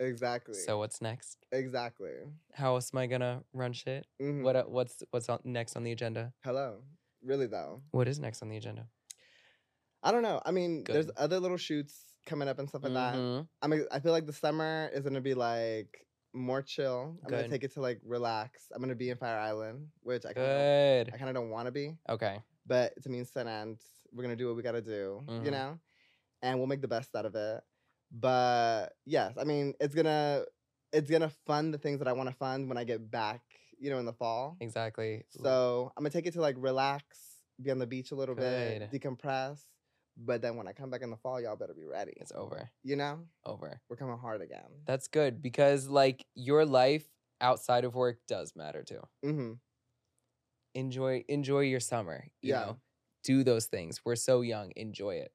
Exactly. So what's next? Exactly. How else am I going to run shit? Mm-hmm. What What's what's on, next on the agenda? Hello. Really, though. What is next on the agenda? I don't know. I mean, Good. There's other little shoots coming up and stuff like mm-hmm. that. I mean, I feel like the summer is going to be, like, more chill. I'm Good. Gonna take it to, like, relax. I'm gonna be in Fire Island, which I kind of I kind of don't want to be. Okay, but it's a means to an end. We're gonna do what we gotta do, mm-hmm. you know, and we'll make the best out of it. But yes, I mean, it's gonna it's gonna fund the things that I want to fund when I get back, you know, in the fall. Exactly. So I'm gonna take it to, like, relax, be on the beach a little Good. Bit, decompress. But then when I come back in the fall, y'all better be ready. It's over. You know? Over. We're coming hard again. That's good because, like, your life outside of work does matter, too. Mm-hmm. enjoy enjoy your summer. You yeah. know, do those things. We're so young. Enjoy it.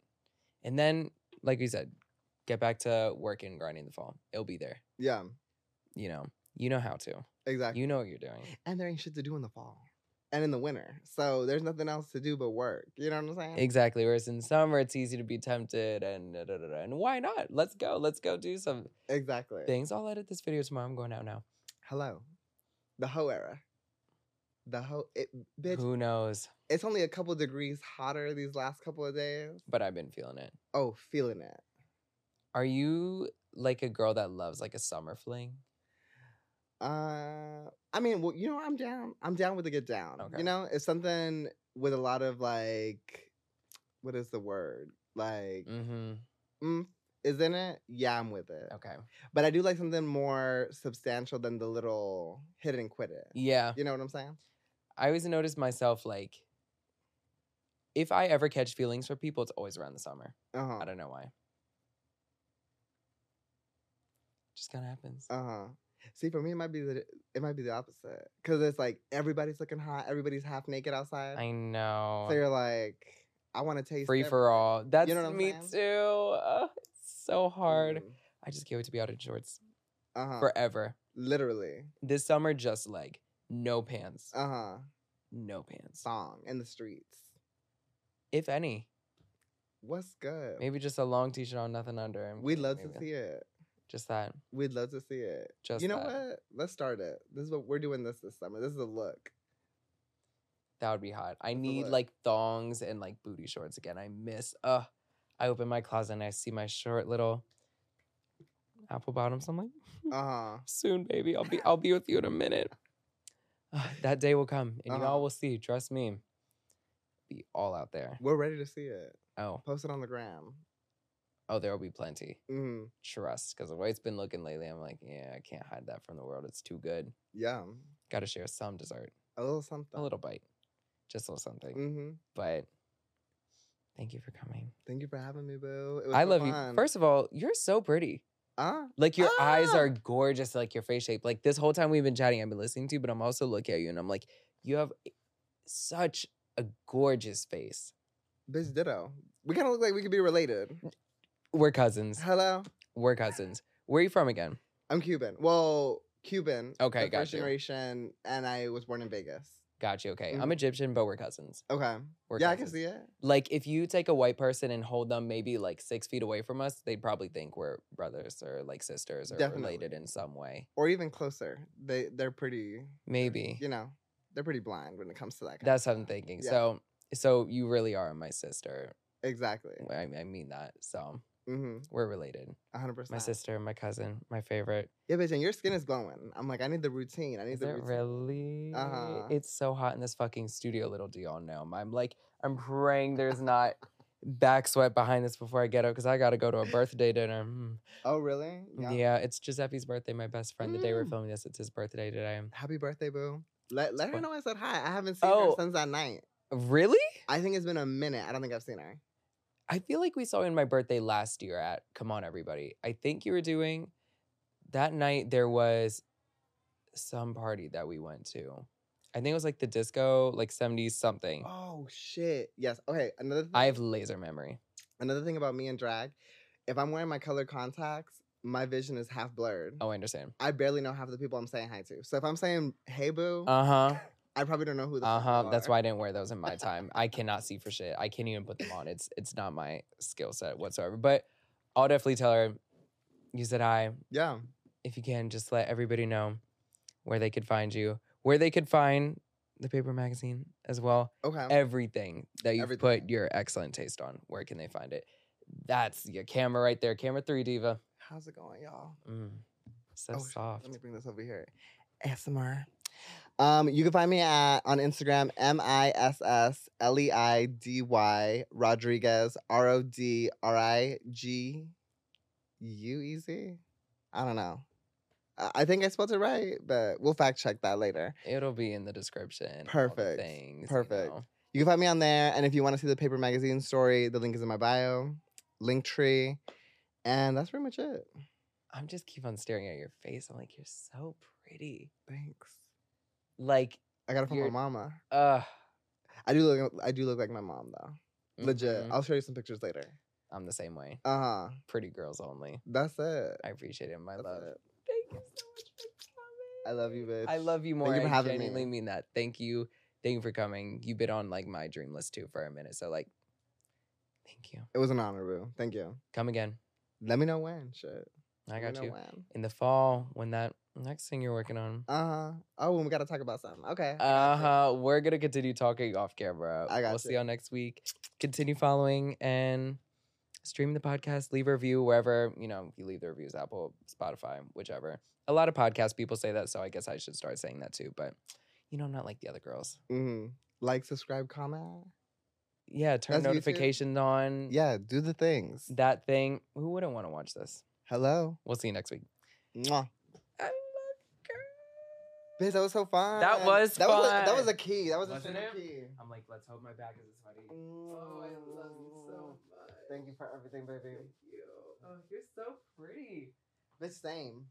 And then, like we said, get back to work and grinding the fall. It'll be there. Yeah. You know. You know how to. Exactly. You know what you're doing. And there ain't shit to do in the fall. And in the winter. So there's nothing else to do but work. You know what I'm saying? Exactly. Whereas in summer, it's easy to be tempted and da, da, da, da. And why not? Let's go. Let's go do some exactly things. I'll edit this video tomorrow. I'm going out now. Hello. The hoe era. The hoe. It, bitch. Who knows? It's only a couple degrees hotter these last couple of days. But I've been feeling it. Oh, feeling it. Are you like a girl that loves like a summer fling? Uh, I mean, well, you know, I'm down. I'm down with the get down. Okay. You know, it's something with a lot of like, what is the word? Like, mm-hmm. mm, isn't it? Yeah, I'm with it. Okay. But I do like something more substantial than the little hit it and quit it. Yeah. You know what I'm saying? I always notice myself like, if I ever catch feelings for people, it's always around the summer. Uh-huh. I don't know why. Just kind of happens. Uh-huh. See, for me, it might be the it might be the opposite, because it's like everybody's looking hot, everybody's half naked outside. I know. So you're like, I want to taste free everything. For all. That's you know me saying? Too. Oh, it's so hard. Mm. I just can't wait to be out in shorts uh-huh. forever. Literally, this summer, just like no pants. Uh huh. No pants. Song in the streets, if any. What's good? Maybe just a long t-shirt on, nothing under. I'm We'd kidding, love maybe. To see it. Just that. We'd love to see it. Just You know that. What? Let's start it. This is what we're doing this this summer. This is a look. That would be hot. I That's need like thongs and like booty shorts again. I miss. Uh, I open my closet and I see my short little apple bottoms. I'm like, uh-huh. soon, baby. I'll be. I'll be with you in a minute. Uh, that day will come, and uh-huh. y'all will see. Trust me. Be all out there. We're ready to see it. Oh, post it on the gram. Oh, there will be plenty. Mm-hmm. Trust, because the way it's been looking lately, I'm like, yeah, I can't hide that from the world. It's too good. Yeah. Got to share some dessert. A little something. A little bite. Just a little something. Mm-hmm. But thank you for coming. Thank you for having me, boo. It was I so love fun. You. First of all, you're so pretty. Uh, like, your uh, eyes are gorgeous, like, your face shape. Like, this whole time we've been chatting, I've been listening to you, but I'm also looking at you, and I'm like, you have such a gorgeous face. Bitch, ditto. We kind of look like we could be related. We're cousins. Hello? We're cousins. Where are you from again? I'm Cuban. Well, Cuban. Okay, got you. First generation, and I was born in Vegas. Got you, okay. Mm-hmm. I'm Egyptian, but we're cousins. Okay. We're yeah, cousins. I can see it. Like, if you take a white person and hold them maybe, like, six feet away from us, they'd probably think we're brothers or, like, sisters or Definitely. Related in some way. Or even closer. They, they're pretty... Maybe. You know, they're pretty blind when it comes to that kind That's of what I'm thinking. Yeah. So, so you really are my sister. Exactly. I, I mean that, so... Mm-hmm. We're related. one hundred percent. My sister, my cousin, my favorite. Yeah, bitch, and your skin is glowing. I'm like, I need the routine. I need is the it routine. Really? Uh-huh. It's so hot in this fucking studio, little do y'all know. I'm like, I'm praying there's not back sweat behind this before I get up, because I got to go to a birthday dinner. Mm. Oh, really? Yeah. yeah, it's Giuseppe's birthday, my best friend. Mm. The day we're filming this, it's his birthday today. Happy birthday, boo. Let, let her know I said hi. I haven't seen oh. her since that night. Really? I think it's been a minute. I don't think I've seen her. I feel like we saw you on my birthday last year at Come On Everybody. I think you were doing that night. There was some party that we went to. I think it was like the disco, like seventies something. Oh shit! Yes. Okay. Another. Thing, I have laser memory. Another thing about me and drag, if I'm wearing my colored contacts, my vision is half blurred. Oh, I understand. I barely know half the people I'm saying hi to. So if I'm saying "Hey, boo," uh huh. I probably don't know who the uh huh. That's why I didn't wear those in my time. I cannot see for shit. I can't even put them on. It's it's not my skill set whatsoever. But I'll definitely tell her. You said hi. Yeah. If you can, just let everybody know where they could find you, where they could find the paper magazine as well. Okay. Everything that you put your excellent taste on. Where can they find it? That's your camera right there, camera three diva. How's it going, y'all? Mm, so oh, soft. Let me bring this over here. A S M R. Um, you can find me at on Instagram, M I S S L E I D Y Rodriguez, R O D R I G U E Z. I don't know. I think I spelled it right, but we'll fact check that later. It'll be in the description. Perfect. Things, Perfect. You know. You can find me on there. And if you want to see the paper magazine story, the link is in my bio, Linktree. And that's pretty much it. I'm just keep on staring at your face. I'm like, you're so pretty. Thanks. Like, I got it from You're, my mama. Uh, I do look. I do look like my mom though. Mm-hmm. Legit. I'll show you some pictures later. I'm the same way. Uh huh. Pretty girls only. That's it. I appreciate it. My That's love. It. Thank you so much for coming. I love you, bitch. I love you more. Thank you for having me. I genuinely mean that. Thank you. Thank you for coming. You've been on like my dream list too for a minute. So like, thank you. It was an honor, boo. Thank you. Come again. Let me know when. Shit. I got you. When. In the fall, when that next thing you're working on. Uh-huh. Oh, and we got to talk about something. Okay. Uh-huh. We're going to continue talking off camera. I got you. We'll see y'all next week. Continue following and stream the podcast. Leave a review wherever, you know, you leave the reviews. Apple, Spotify, whichever. A lot of podcast people say that, so I guess I should start saying that too. But, you know, I'm not like the other girls. Mm-hmm. Like, subscribe, comment. Yeah, turn That's notifications YouTube. On. Yeah, do the things. That thing. Who wouldn't want to watch this? Hello. We'll see you next week. Mwah. I love you. Bitch, that was so fun. That was that fun. Was a, that was a key. That was Wasn't a it? Key. I'm like, let's hope my back isn't sweaty. Mm. Oh, I love you so much. Thank you for everything, baby. Thank you. Oh, you're so pretty. Bitch, same.